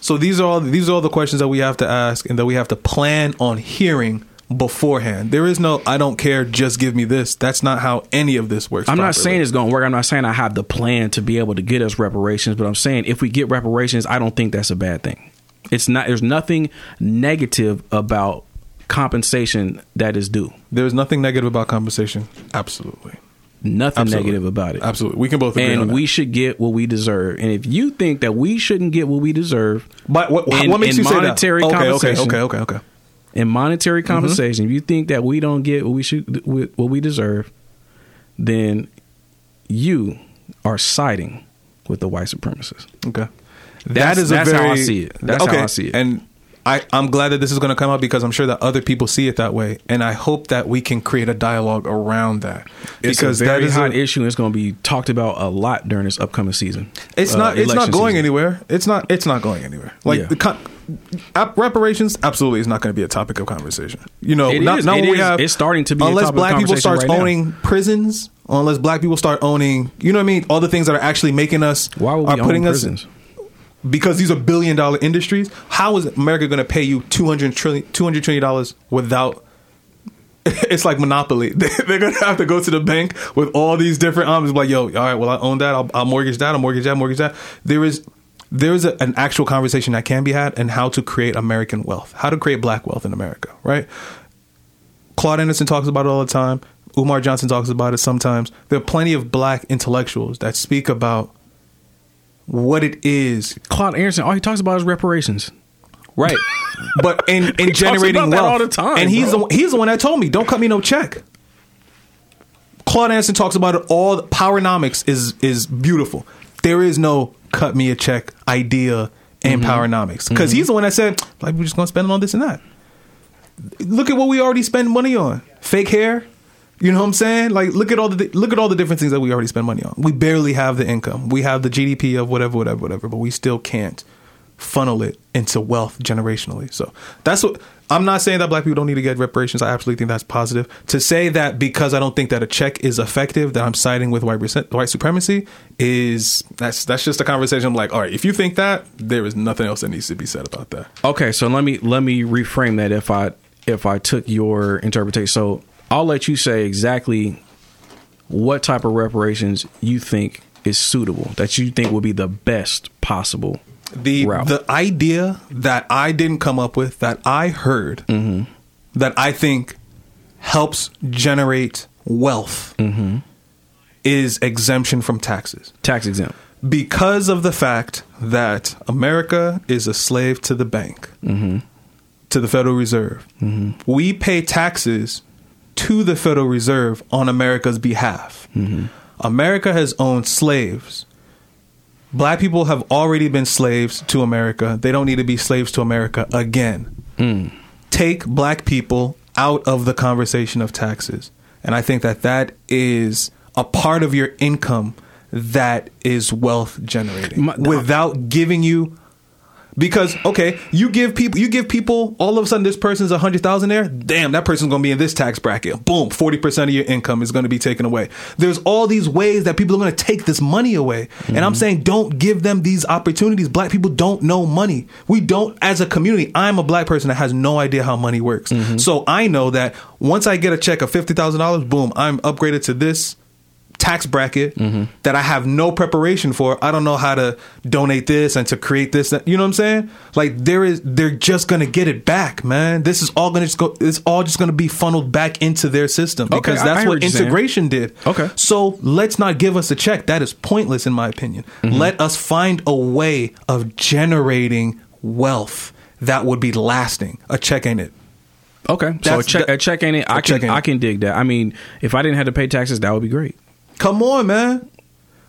So these are all these are all the questions that we have to ask and that we have to plan on hearing beforehand. There is no I don't care, just give me this. That's not how any of this works. I'm properly. not saying it's going to work. I'm not saying I have the plan to be able to get us reparations, but I'm saying if we get reparations, I don't think that's a bad thing. It's not there's nothing negative about compensation that is due. There's nothing negative about compensation. Absolutely. Nothing Absolutely. negative about it. Absolutely. We can both agree and on that. And we should get what we deserve. And if you think that we shouldn't get what we deserve, but what, what in, makes in you monetary say that? Okay, compensation, okay, okay, okay, okay. In monetary compensation, mm-hmm. if you think that we don't get what we should, what we deserve, then you are siding with the white supremacists. Okay, that's, that is a that's very, how I see it. That's okay. how I see it, and I, I'm glad that this is going to come out because I'm sure that other people see it that way, and I hope that we can create a dialogue around that. It's because a very that is hot a, issue. It's going to be talked about a lot during this upcoming season. It's uh, not. It's not going season. anywhere. It's not. It's not going anywhere. Like yeah. the. Con- reparations absolutely is not going to be a topic of conversation. You know, it not, is, not it we have. It's starting to be unless a topic black of people start right owning now. prisons. Unless black people start owning, you know what I mean, all the things that are actually making us Why would we are own putting prisons? us because these are billion dollar industries. How is America going to pay you two hundred trillion two hundred trillion dollars without? It's like Monopoly. They're going to have to go to the bank with all these different arms. Um, like, yo, all right, well, I own that. I'll, I'll mortgage that. I'll mortgage that. Mortgage that. There is. There is a, an actual conversation that can be had and how to create American wealth, how to create black wealth in America, right? Claude Anderson talks about it all the time. Umar Johnson talks about it sometimes. There are plenty of black intellectuals that speak about what it is. Claude Anderson, all he talks about is reparations. Right. But in, in generating wealth. All the time, and he's the, he's the one that told me, don't cut me no check. Claude Anderson talks about it all. Powernomics is is beautiful. There is no cut me a check idea and mm-hmm. Powernomics. Because mm-hmm. he's the one that said, like, we're just going to spend it on this and that. Look at what we already spend money on. Fake hair. You know what I'm saying? Like, look at all the look at all the different things that we already spend money on. We barely have the income. We have the G D P of whatever, whatever, whatever. But we still can't funnel it into wealth generationally. So that's what... I'm not saying that black people don't need to get reparations. I absolutely think that's positive. To say that because I don't think that a check is effective, that I'm siding with white white supremacy, is that's that's just a conversation. I'm like, all right, if you think that, there is nothing else that needs to be said about that. Okay, so let me let me reframe that if I if I took your interpretation. So I'll let you say exactly what type of reparations you think is suitable, that you think would be the best possible. The route. The idea that I didn't come up with, that I heard, mm-hmm. that I think helps generate wealth, mm-hmm. is exemption from taxes. Tax exempt. Because of the fact that America is a slave to the bank, mm-hmm. to the Federal Reserve. Mm-hmm. We pay taxes to the Federal Reserve on America's behalf. Mm-hmm. America has owned slaves. Black people have already been slaves to America. They don't need to be slaves to America again. Mm. Take black people out of the conversation of taxes. And I think that that is a part of your income that is wealth generating My, no. without giving you... Because, okay, you give people, you give people, all of a sudden this person's one hundred thousand dollars there. Damn, that person's going to be in this tax bracket. Boom, forty percent of your income is going to be taken away. There's all these ways that people are going to take this money away. Mm-hmm. And I'm saying don't give them these opportunities. Black people don't know money. We don't, as a community, I'm a black person that has no idea how money works. Mm-hmm. So I know that once I get a check of fifty thousand dollars, boom, I'm upgraded to this tax bracket mm-hmm. that I have no preparation for. I don't know how to donate this and to create this. You know what I'm saying? Like there is, they're just going to get it back, man. This is all going to just go, it's all just going to be funneled back into their system because okay, that's I what integration did. Okay. So let's not give us a check. That is pointless in my opinion. Mm-hmm. Let us find a way of generating wealth that would be lasting. A check ain't it. Okay. That's, so a check, that, a check ain't it. I can, ain't I can dig that. I mean, if I didn't have to pay taxes, that would be great. Come on, man.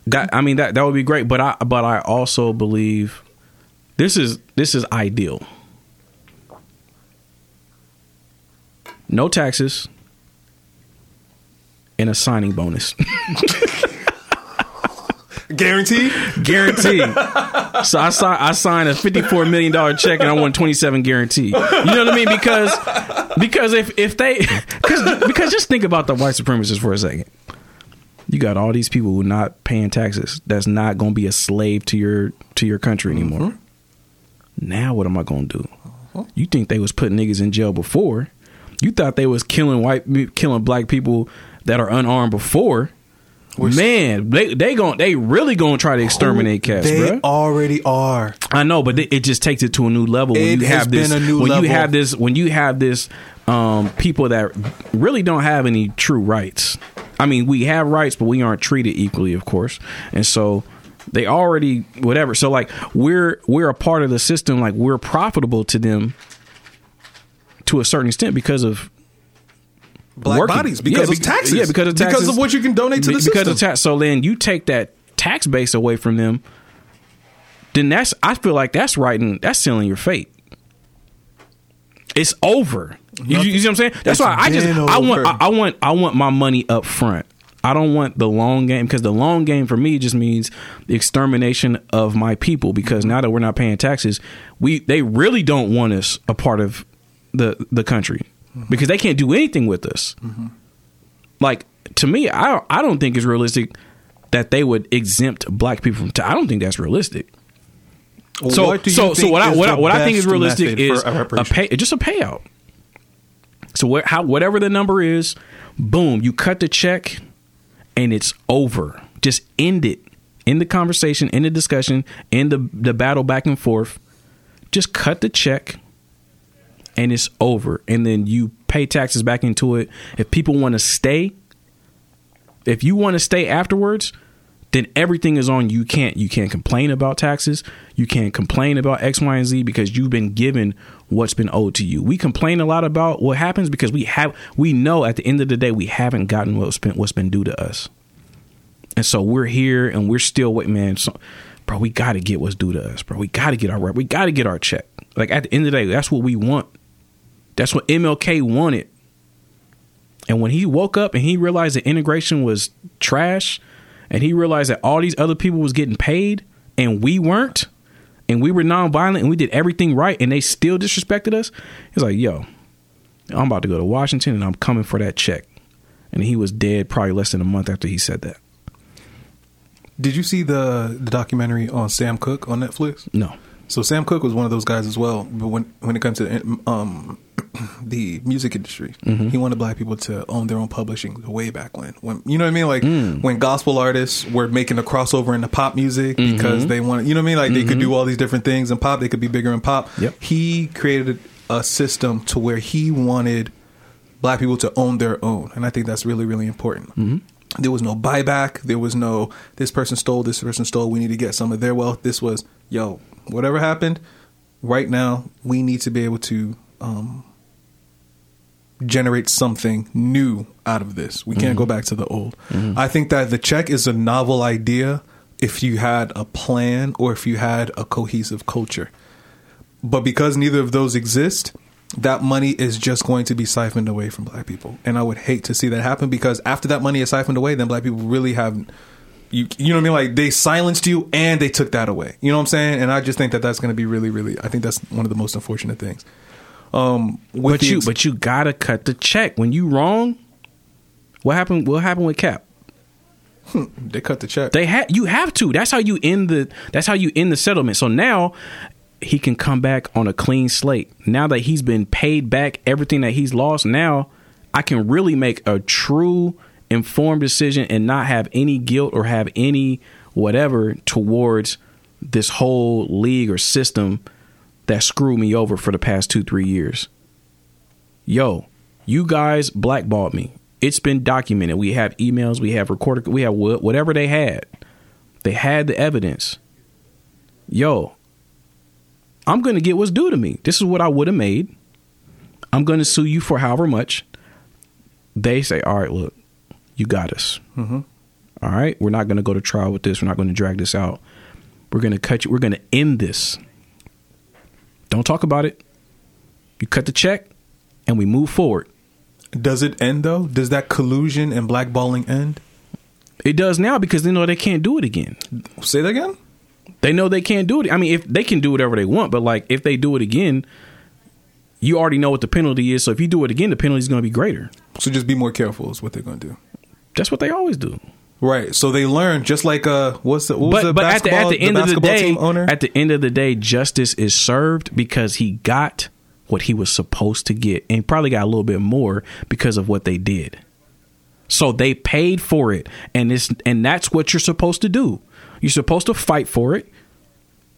That I mean that that would be great, but I but I also believe this is this is ideal. No taxes and a signing bonus. Guaranteed? Guaranteed. So I sign, I signed a fifty-four million dollars check and I won twenty-seven guaranteed. You know what I mean? Because because if if they cause, because just think about the white supremacists for a second. You got all these people who are not paying taxes. That's not going to be a slave to your to your country anymore. Mm-hmm. Now what am I going to do? Uh-huh. You think they was putting niggas in jail before? You thought they was killing white, killing black people that are unarmed before? We're Man, they they going they really going to try to exterminate cats, bro. They bruh. already are. I know, but it just takes it to a new level it when you has have been this a new when level. you have this when you have this um, people that really don't have any true rights. I mean, we have rights, but we aren't treated equally, of course. And so they already whatever. So like we're we're a part of the system. Like we're profitable to them to a certain extent because of black working. bodies, because yeah, of taxes, yeah, because of taxes, because of what you can donate to the because system. Because of tax. So then you take that tax base away from them. Then that's I feel like that's writing that's sealing your fate. It's over. You, you see what I'm saying? That's it's why I just over. I want I, I want I want my money up front. I don't want the long game because the long game for me just means the extermination of my people. Because now that we're not paying taxes, we they really don't want us a part of the the country mm-hmm. because they can't do anything with us. Mm-hmm. Like to me, I I don't think it's realistic that they would exempt black people from tax. I don't think that's realistic. Well, so what so so what I what I, what I think is realistic is a, a pay just a payout. So what, how, whatever the number is, boom, you cut the check and it's over. Just end it. End the conversation, end the discussion, end the, the battle back and forth. Just cut the check and it's over. And then you pay taxes back into it. If people want to stay, if you want to stay afterwards, then everything is on you. You can't, you can't complain about taxes. You can't complain about X, Y, and Z because you've been given what's been owed to you. We complain a lot about what happens because we have, we know at the end of the day, we haven't gotten what's been, what's been due to us. And so we're here and we're still waiting, man. So, bro, we got to get what's due to us, bro. We got to get our, we got to get our check. Like at the end of the day, that's what we want. That's what M L K wanted. And when he woke up and he realized that integration was trash, and he realized that all these other people was getting paid and we weren't, and we were nonviolent and we did everything right and they still disrespected us. He's like, yo, I'm about to go to Washington and I'm coming for that check. And he was dead probably less than a month after he said that. Did you see the, the documentary on Sam Cooke on Netflix? No. So Sam Cooke was one of those guys as well. But when, when it comes to um, the music industry, mm-hmm. he wanted black people to own their own publishing way back when. when you know what I mean? Like mm. when gospel artists were making a crossover into pop music mm-hmm. because they wanted, you know what I mean? Like mm-hmm. they could do all these different things in pop. They could be bigger in pop. Yep. He created a system to where he wanted black people to own their own. And I think that's really, really important. Mm-hmm. There was no buyback. There was no, this person stole, this person stole. We need to get some of their wealth. This was, yo, whatever happened right now, we need to be able to um, generate something new out of this. We can't mm-hmm. go back to the old. Mm-hmm. I think that the check is a novel idea if you had a plan or if you had a cohesive culture. But because neither of those exist, that money is just going to be siphoned away from black people. And I would hate to see that happen, because after that money is siphoned away, then black people really have, you, you know what I mean? Like, they silenced you and they took that away. You know what I'm saying? And I just think that that's going to be really, really, I think that's one of the most unfortunate things. Um, with but you, ex- but you gotta cut the check when you wrong. What happened? What happened with Cap? Hmm, they cut the check. They had, you have to, that's how you end the, that's how you end the settlement. So now he can come back on a clean slate. Now that he's been paid back everything that he's lost, now I can really make a true informed decision and not have any guilt or have any whatever towards this whole league or system that screwed me over for the past two, three years. Yo, you guys blackballed me. It's been documented. We have emails, we have recorded, we have whatever they had. They had the evidence. Yo, I'm going to get what's due to me. This is what I would have made. I'm going to sue you for however much. They say, all right, look, you got us. Mm-hmm. All right. We're not going to go to trial with this. We're not going to drag this out. We're going to cut you. We're going to end this. Don't talk about it. You cut the check and we move forward. Does it end, though? Does that collusion and blackballing end? It does now, because they know they can't do it again. Say that again? They know they can't do it. I mean, if they can do whatever they want, but like, if they do it again, you already know what the penalty is. So if you do it again, the penalty is going to be greater. So just be more careful is what they're going to do. That's what they always do. Right. So they learn, just like uh, what's the what but, was the but basketball, at the, at the end the of the day, owner? At the end of the day, justice is served because he got what he was supposed to get, and probably got a little bit more because of what they did. So they paid for it, and it's and that's what you're supposed to do. You're supposed to fight for it,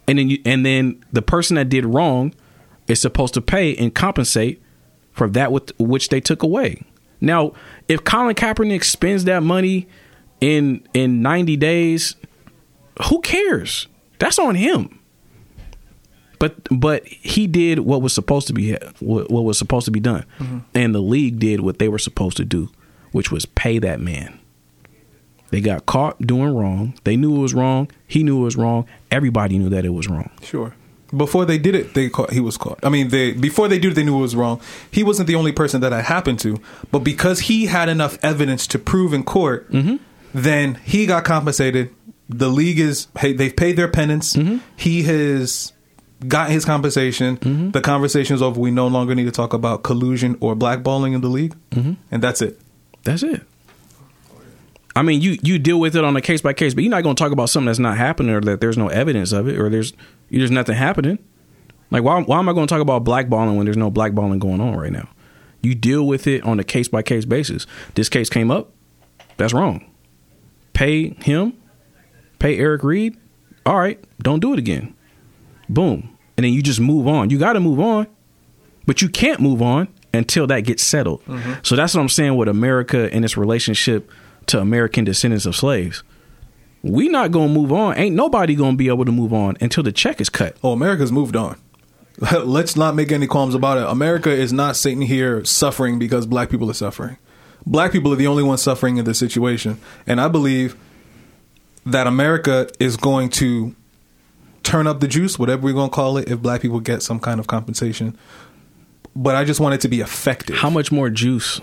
and then you, and then the person that did wrong is supposed to pay and compensate for that with which they took away. Now, if Colin Kaepernick spends that money in in ninety days, who cares? That's on him. But but he did what was supposed to be what, what was supposed to be done, mm-hmm. and the league did what they were supposed to do, which was pay that man. They got caught doing wrong. They knew it was wrong. He knew it was wrong. Everybody knew that it was wrong. Sure. Before they did it, they caught, he was caught. I mean, they before they did it, they knew it was wrong. He wasn't the only person that that happened to. But because he had enough evidence to prove in court, mm-hmm. then he got compensated. The league is, hey, they've paid their penance. Mm-hmm. He has got his compensation. Mm-hmm. The conversation is over. We no longer need to talk about collusion or blackballing in the league. Mm-hmm. And that's it. That's it. I mean, you, you deal with it on a case by case, but you're not going to talk about something that's not happening, or that there's no evidence of it, or there's there's nothing happening. Like, why why am I going to talk about blackballing when there's no blackballing going on right now? You deal with it on a case by case basis. This case came up. That's wrong. Pay him. Pay Eric Reid. All right. Don't do it again. Boom. And then you just move on. You got to move on, but you can't move on until that gets settled. Mm-hmm. So that's what I'm saying with America and its relationship to American descendants of slaves. We not gonna move on. Ain't nobody gonna be able to move on until the check is cut. Oh, America's moved on. Let's not make any qualms about it. America is not sitting here suffering because black people are suffering. Black people are the only ones suffering in this situation. And I believe that America is going to turn up the juice, whatever we're gonna call it, if black people get some kind of compensation. But I just want it to be effective. How much more juice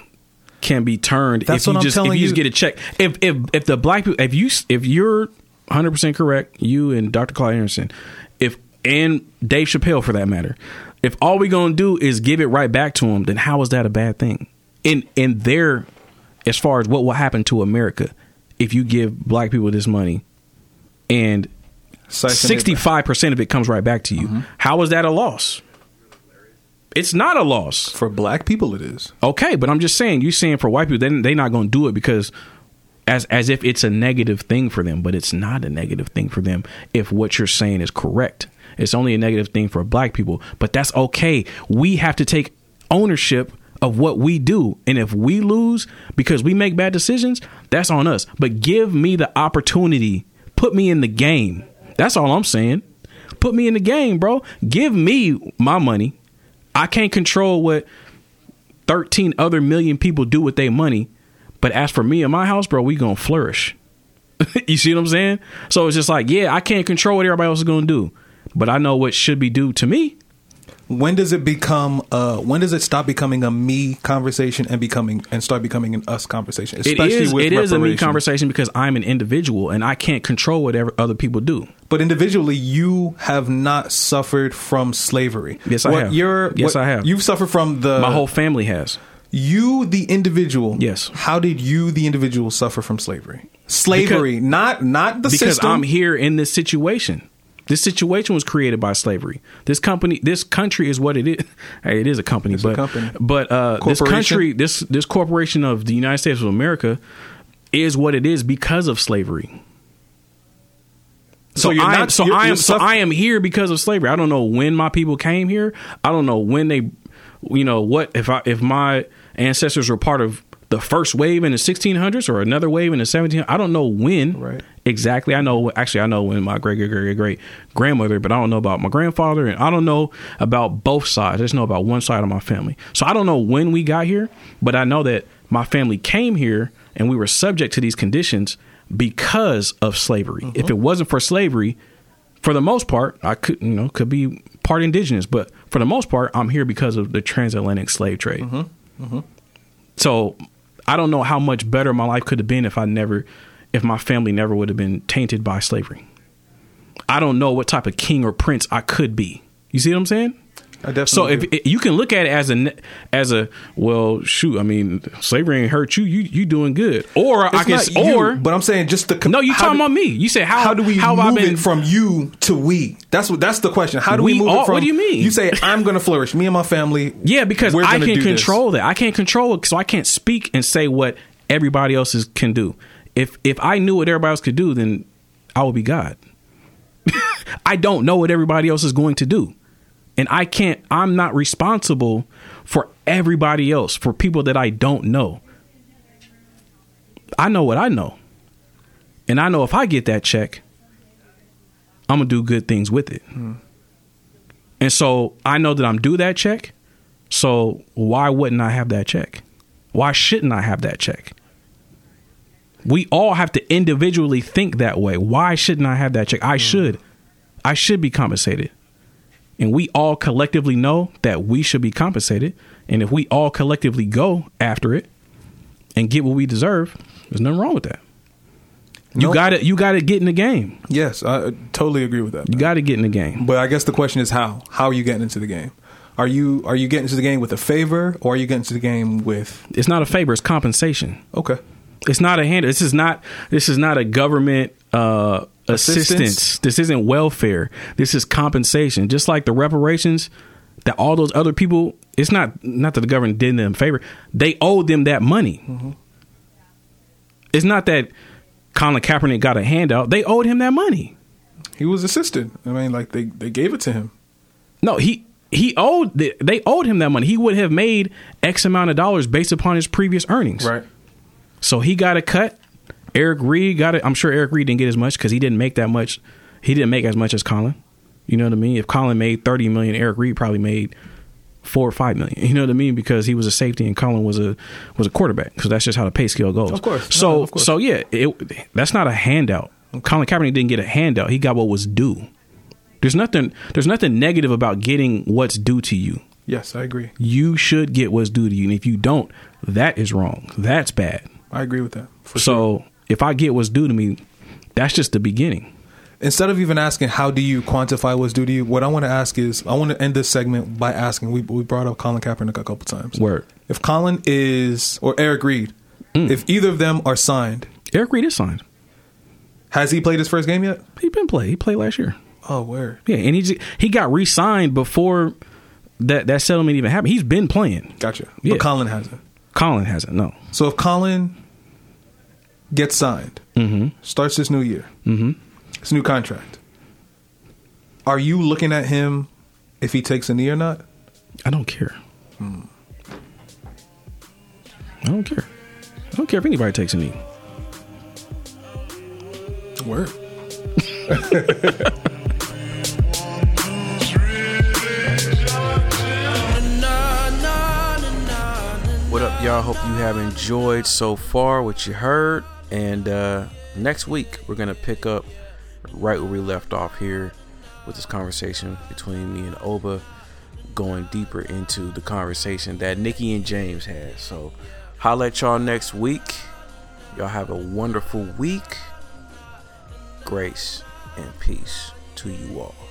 can be turned That's if you just if you, you just get a check? If if if the black people, if you if you're one hundred percent correct, you and Doctor Claude Anderson, if and Dave Chappelle for that matter, if all we're gonna do is give it right back to them, then how is that a bad thing? In in their as far as what will happen to America if you give black people this money and sixty-five percent of it comes right back to you, mm-hmm. how is that a loss? It's not a loss. For black people, it is. Okay, but I'm just saying, you're saying for white people, they're they not going to do it because as as if it's a negative thing for them, but it's not a negative thing for them if what you're saying is correct. It's only a negative thing for black people, but that's okay. We have to take ownership of what we do, and if we lose because we make bad decisions, that's on us. But give me the opportunity. Put me in the game. That's all I'm saying. Put me in the game, bro. Give me my money. I can't control what thirteen other million people do with their money. But as for me and my house, bro, we going to flourish. You see what I'm saying? So it's just like, yeah, I can't control what everybody else is going to do, but I know what should be due to me. when does it become uh, when does it stop becoming a me conversation and becoming and start becoming an us conversation? Especially it is, with it is a me conversation because I'm an individual and I can't control what other people do. But individually, you have not suffered from slavery. Yes, what I have. Your, yes, I have. You've suffered from the... My whole family has. You, the individual. Yes. How did you, the individual, suffer from slavery? Slavery, because, not not the because system. Because I'm here in this situation. This situation was created by slavery. This company, this country is what it is. Hey, it is a company, it's but a company. but uh, this country, this this corporation of the United States of America, is what it is because of slavery. So, so, I, not, so you're, I am, you're so I am here because of slavery. I don't know when my people came here. I don't know when they, you know, what if I if my ancestors were part of the first wave in the sixteen hundreds or another wave in the seventeen hundreds. I don't know when right. exactly. I know actually I know when my great great great great grandmother, but I don't know about my grandfather, and I don't know about both sides. I just know about one side of my family. So I don't know when we got here, but I know that my family came here and we were subject to these conditions because of slavery. Mm-hmm. If it wasn't for slavery, for the most part, I could you know could be part indigenous, but for the most part, I'm here because of the transatlantic slave trade. Mm-hmm. Mm-hmm. So I don't know how much better my life could have been if I never, if my family never would have been tainted by slavery. I don't know what type of king or prince I could be. You see what I'm saying? I definitely so if it, you can look at it as a, as a well, shoot, I mean, slavery ain't hurt you. You you doing good, or it's I can, you, or but I'm saying just the no. You talking do, about me? You said how how do we how move been, it from you to we? That's what that's the question. How do we, we move all, it from? What do you mean? You say I'm going to flourish, me and my family. Yeah, because we're I can control this. that. I can't control it, so I can't speak and say what everybody else is, can do. If if I knew what everybody else could do, then I would be God. I don't know what everybody else is going to do. And I can't, I'm not responsible for everybody else, for people that I don't know. I know what I know. And I know if I get that check, I'm going to do good things with it. Hmm. And so I know that I'm due that check. So why wouldn't I have that check? Why shouldn't I have that check? We all have to individually think that way. Why shouldn't I have that check? I hmm. should. I should be compensated. And we all collectively know that we should be compensated. And if we all collectively go after it and get what we deserve, there's nothing wrong with that. You nope. gotta, you gotta get in the game. Yes, I totally agree with that. Man. You gotta get in the game. But I guess the question is how? How are you getting into the game? Are you, are you getting into the game with a favor, or are you getting into the game with? It's not a favor. It's compensation. Okay. It's not a hand. This is not. This is not a government. Uh, Assistance. Assistance. This isn't welfare. This is compensation. Just like the reparations that all those other people, it's not not that the government did them a favor. They owed them that money. Mm-hmm. It's not that Colin Kaepernick got a handout. They owed him that money. He was assisted. I mean, like they, they gave it to him. No, he he owed they owed him that money. He would have made X amount of dollars based upon his previous earnings. Right. So he got a cut. Eric Reid got it. I'm sure Eric Reid didn't get as much because he didn't make that much. He didn't make as much as Colin. You know what I mean? If Colin made thirty million, Eric Reid probably made four or five million. You know what I mean? Because he was a safety and Colin was a was a quarterback. So that's just how the pay scale goes. Of course. So no, of course. so yeah, it, that's not a handout. Colin Kaepernick didn't get a handout. He got what was due. There's nothing. There's nothing negative about getting what's due to you. Yes, I agree. You should get what's due to you, and if you don't, that is wrong. That's bad. I agree with that. For so. Sure. If I get what's due to me, that's just the beginning. Instead of even asking how do you quantify what's due to you, what I want to ask is, I want to end this segment by asking, we we brought up Colin Kaepernick a couple times. Word. If Colin is, or Eric Reid, mm. if either of them are signed. Eric Reid is signed. Has he played his first game yet? He been played. He played last year. Oh, word. Yeah, and he he got re-signed before that, that settlement even happened. He's been playing. Gotcha. Yeah. But Colin hasn't. Colin hasn't, no. So if Colin... gets signed, mm-hmm. starts this new year, mm-hmm. this new contract. Are you looking at him if he takes a knee or not? I don't care. Hmm. I don't care. I don't care if anybody takes a knee. Word. What up, y'all? Hope you have enjoyed so far what you heard. And uh, next week, we're going to pick up right where we left off here with this conversation between me and Oba, going deeper into the conversation that Nikki and James had. So holla at y'all next week. Y'all have a wonderful week. Grace and peace to you all.